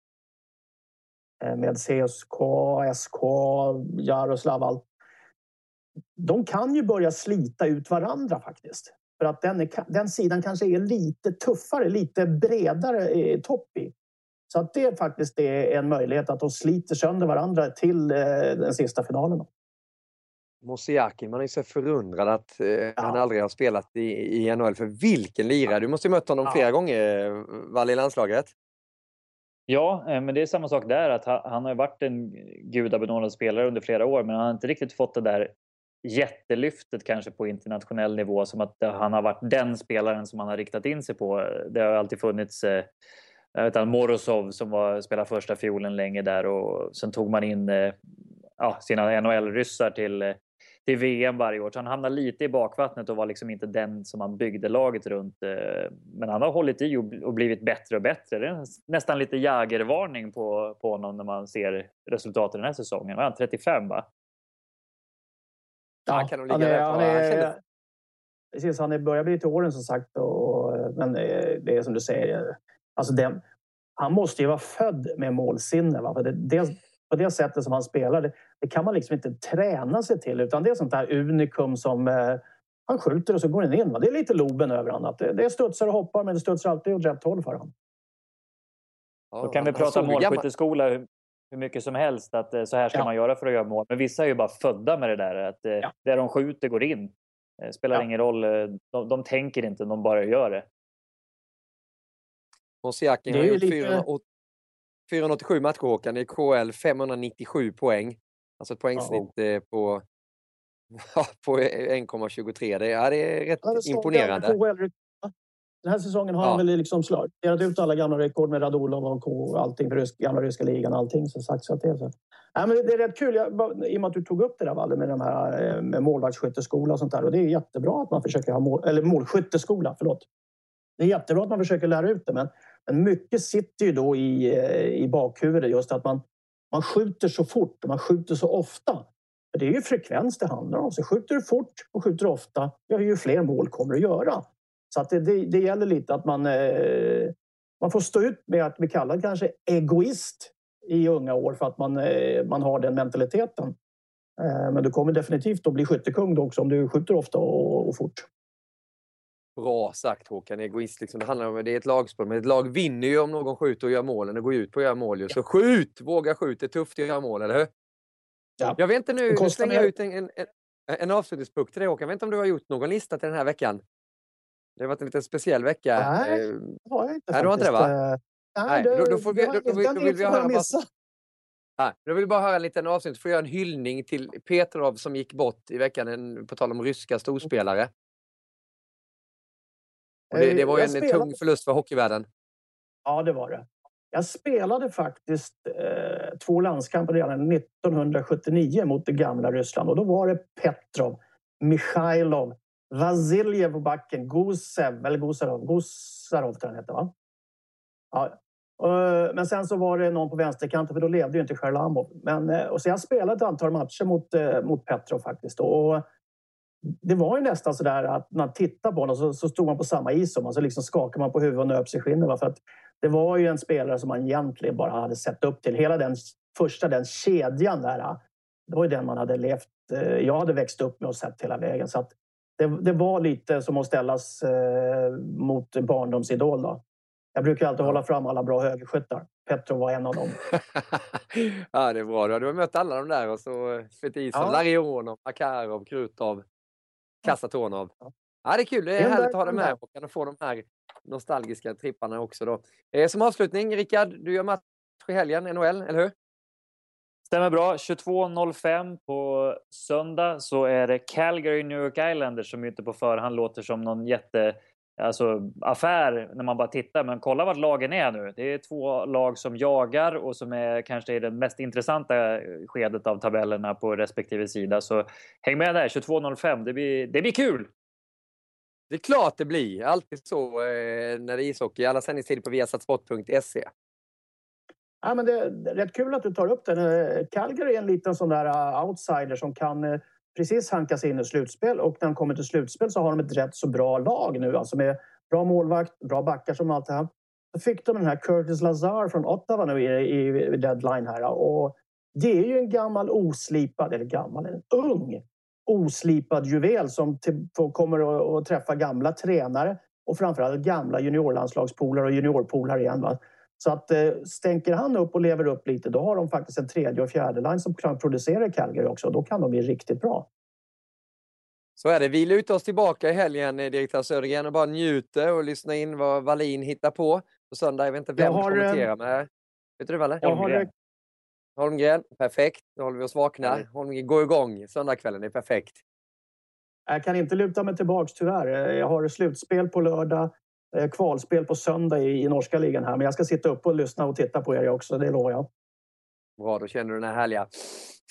med C S K, S K, Jaroslav, allt. De kan ju börja slita ut varandra faktiskt. För att den, är, den sidan kanske är lite tuffare, lite bredare i topp i. Så att det faktiskt är en möjlighet att de sliter sönder varandra till den sista finalen. Mozyakin, man är så förundrad att eh, ja. han aldrig har spelat i, i N H L. För vilken lirare! Du måste ju möta honom ja. flera gånger, Wall, i landslaget. Ja, eh, men det är samma sak där. Att ha, han har ju varit en gudabenådad spelare under flera år. Men han har inte riktigt fått det där jättelyftet kanske på internationell nivå. Som att han har varit den spelaren som han har riktat in sig på. Det har alltid funnits... Eh, jag vet inte, Morozov som var, spelade första fiolen länge där. Och sen tog man in... Eh, Ja, sina N H L-ryssar till, till V M varje år. Så han hamnade lite i bakvattnet och var liksom inte den som han byggde laget runt. Men han har hållit i och blivit bättre och bättre. Det är nästan lite jägervarning på, på honom när man ser resultaten den här säsongen. Var han trettiofem, va? Ja, han kan nog ligga rätt. Han är, precis, han är börjar bli till åren som sagt. Och, men det är som du säger. Alltså det, han måste ju vara född med målsinne. Va? För det, dels, på det sättet som han spelar, det, det kan man liksom inte träna sig till, utan det är sånt där unikum som eh, han skjuter och så går den in. Va? Det är lite loben över annat. Det, det studsar och hoppar, men det studsar alltid åt rätt håll för honom. Ja, då kan vi prata om målskytteskola hur, hur mycket som helst, att eh, så här ska ja. man göra för att göra mål. Men vissa är ju bara födda med det där, att eh, ja. där de skjuter går in. Eh, spelar ja. ingen roll, de, de tänker inte, de bara gör det. Mozyakin har gjort fyra åtta fyrahundraåttiosju matcher, Håkan, i K L, femhundranittiosju poäng. Alltså ett poängsnitt oh. på, på en komma tjugotre. Det är, det är rätt ja, det är imponerande. K L, den här säsongen har ja. han väl liksom slagit ut alla gamla rekord med Radulov och K, allting för rysk, gamla ryska ligan, allting som sagt. Så att det, är så. Ja, men det är rätt kul, jag, i och med att du tog upp det där, Valle, med, de här, med målvaktsskytteskola och sånt där. Och det är jättebra att man försöker ha mål, eller målskytteskola, förlåt. Det är jättebra att man försöker lära ut det, men Men mycket sitter ju då i, i bakhuvudet, just att man, man skjuter så fort och man skjuter så ofta. För det är ju frekvens det handlar om. Så skjuter du fort och skjuter ofta, ja, ju fler mål kommer du göra. Så att det, det, det gäller lite att man, eh, man får stå ut med att bli kallad kanske egoist i unga år för att man, eh, man har den mentaliteten. Eh, men du kommer definitivt att bli skyttekung då också om du skjuter ofta och, och fort. Bra sagt, Håkan, egoist liksom. Det handlar om, det är ett lagspel, men ett lag vinner ju om någon skjuter och gör målen och går ut på att göra mål. Ju. Så skjut, våga skjuta, det är tufft att göra mål, eller hur? Ja. Jag vet inte nu, nu slänger jag ut en, en, en avslutningspunkt till dig, Håkan. Jag vet inte om du har gjort någon lista till den här veckan? Det har varit en lite speciell vecka. Nej, eh, det har jag inte. Nej, du har inte det, va? Nej, då, då får vi, då, då, då, då vill vi höra missa. Ah, jag vill bara höra en liten avsnitt, får jag en hyllning till Petrov som gick bort i veckan, en, på tal om ryska storspelare. Det, det var ju en spelade... tung förlust för hockeyvärlden. Ja, det var det. Jag spelade faktiskt eh, två landskamper redan nittonhundrasjuttionio mot det gamla Ryssland. Och då var det Petrov, Michailov, Vasiljev på backen, Gusev, eller Gusarov, Gusarov tror jag hette, va? Ja. Och, men sen så var det någon på vänsterkanten, för då levde ju inte Charlamov. Men, och så jag spelade ett antal matcher mot, eh, mot Petrov faktiskt. Och det var ju nästan så där att när man tittar på honom så, så stod man på samma is som man, så liksom skakar man på huvudet och nöp sig skinner, för att det var ju en spelare som man egentligen bara hade sett upp till. Hela den första, den kedjan där, det var ju den man hade levt, jag hade växt upp med och sett hela vägen. Så att det, det var lite som att ställas mot barndomsidol då. Jag brukar alltid hålla fram alla bra högerskyttar. Petrov var en av dem. Ja, det är bra. Du har mött alla de där. Och så Fetisov, ja. Larionov, Makarov, Krutov, Kassatonov. Ja. Ja, det är kul. Det är den härligt att ha dig med. Och kan få de här nostalgiska tripparna också då. Eh, som avslutning, Rickard, du gör match i helgen, N H L, eller hur? Stämmer bra. tjugotvå noll fem på söndag så är det Calgary New York Islanders, som ju inte på förhand låter som någon jätte... Alltså affär när man bara tittar, men kolla vart lagen är nu. Det är två lag som jagar och som är kanske i det mest intressanta skedet av tabellerna på respektive sida. Så häng med där, tjugotvå noll fem. Det blir, det blir kul! Det är klart det blir. Alltid så eh, när det är ishockey. Alla sändningstider på viasatsport punkt se. Ja, men det är rätt kul att du tar upp den. Calgary är en liten sån där outsider som kan... Eh, precis hankas in i slutspel, och när de kommer till slutspel så har de ett rätt så bra lag nu, alltså med bra målvakt, bra backar som allt det här. Då fick de den här Curtis Lazar från Ottawa nu i, i deadline här, och det är ju en gammal oslipad, eller gammal, en ung oslipad juvel som till, får, kommer att träffa gamla tränare och framförallt gamla juniorlandslagspolar och juniorpolar igen, va? Så att stänker han upp och lever upp lite, då har de faktiskt en tredje och fjärde line som kan producera i Calgary också. Då kan de bli riktigt bra. Så är det. Vi lutar oss tillbaka i helgen, direktör Södergren, och bara njuter och lyssnar in vad Wallin hittar på. På söndag, jag vet inte vem jag har, kommenterar med. Vet du, Valle? Holmgren. Holmgren, perfekt. Då håller vi oss vakna. Holmgren går igång. Söndagskvällen är perfekt. Jag kan inte luta mig tillbaka tyvärr. Jag har slutspel på lördag. Kvalspel på söndag i, i norska ligan här. Men jag ska sitta upp och lyssna och titta på er också. Det lovar jag. Bra, då känner du den här härliga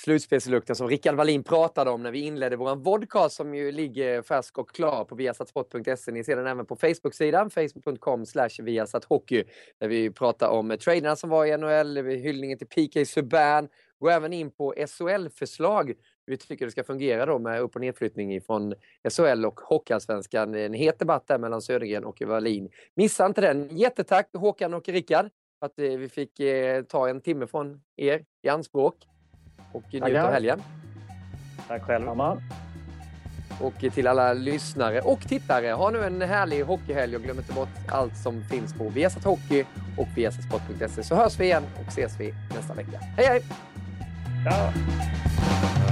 slutspelslukten som Rickard Wallin pratade om när vi inledde våran vodcast, som ju ligger färsk och klar på viasatsport punkt se. Ni ser den även på Facebook-sidan. facebook punkt com slash viasathockey, där vi pratar om traderna som var i N H L, hyllningen till P K. Subban. Gå även in på S H L-förslag. Vi tycker det ska fungera då med upp- och nedflyttning från S H L och Hockeyallsvenskan. En het debatt där mellan Södergren och Wallin. Missa inte den. Jättetack Håkan och Rickard att vi fick ta en timme från er i anspråk. Och njut av helgen. Tack själv. Mamma. Och till alla lyssnare och tittare. Ha nu en härlig hockeyhelg och glöm inte bort allt som finns på Viasat Hockey och viasatsport punkt se. Så hörs vi igen och ses vi nästa vecka. Hej hej! Ja. Yeah.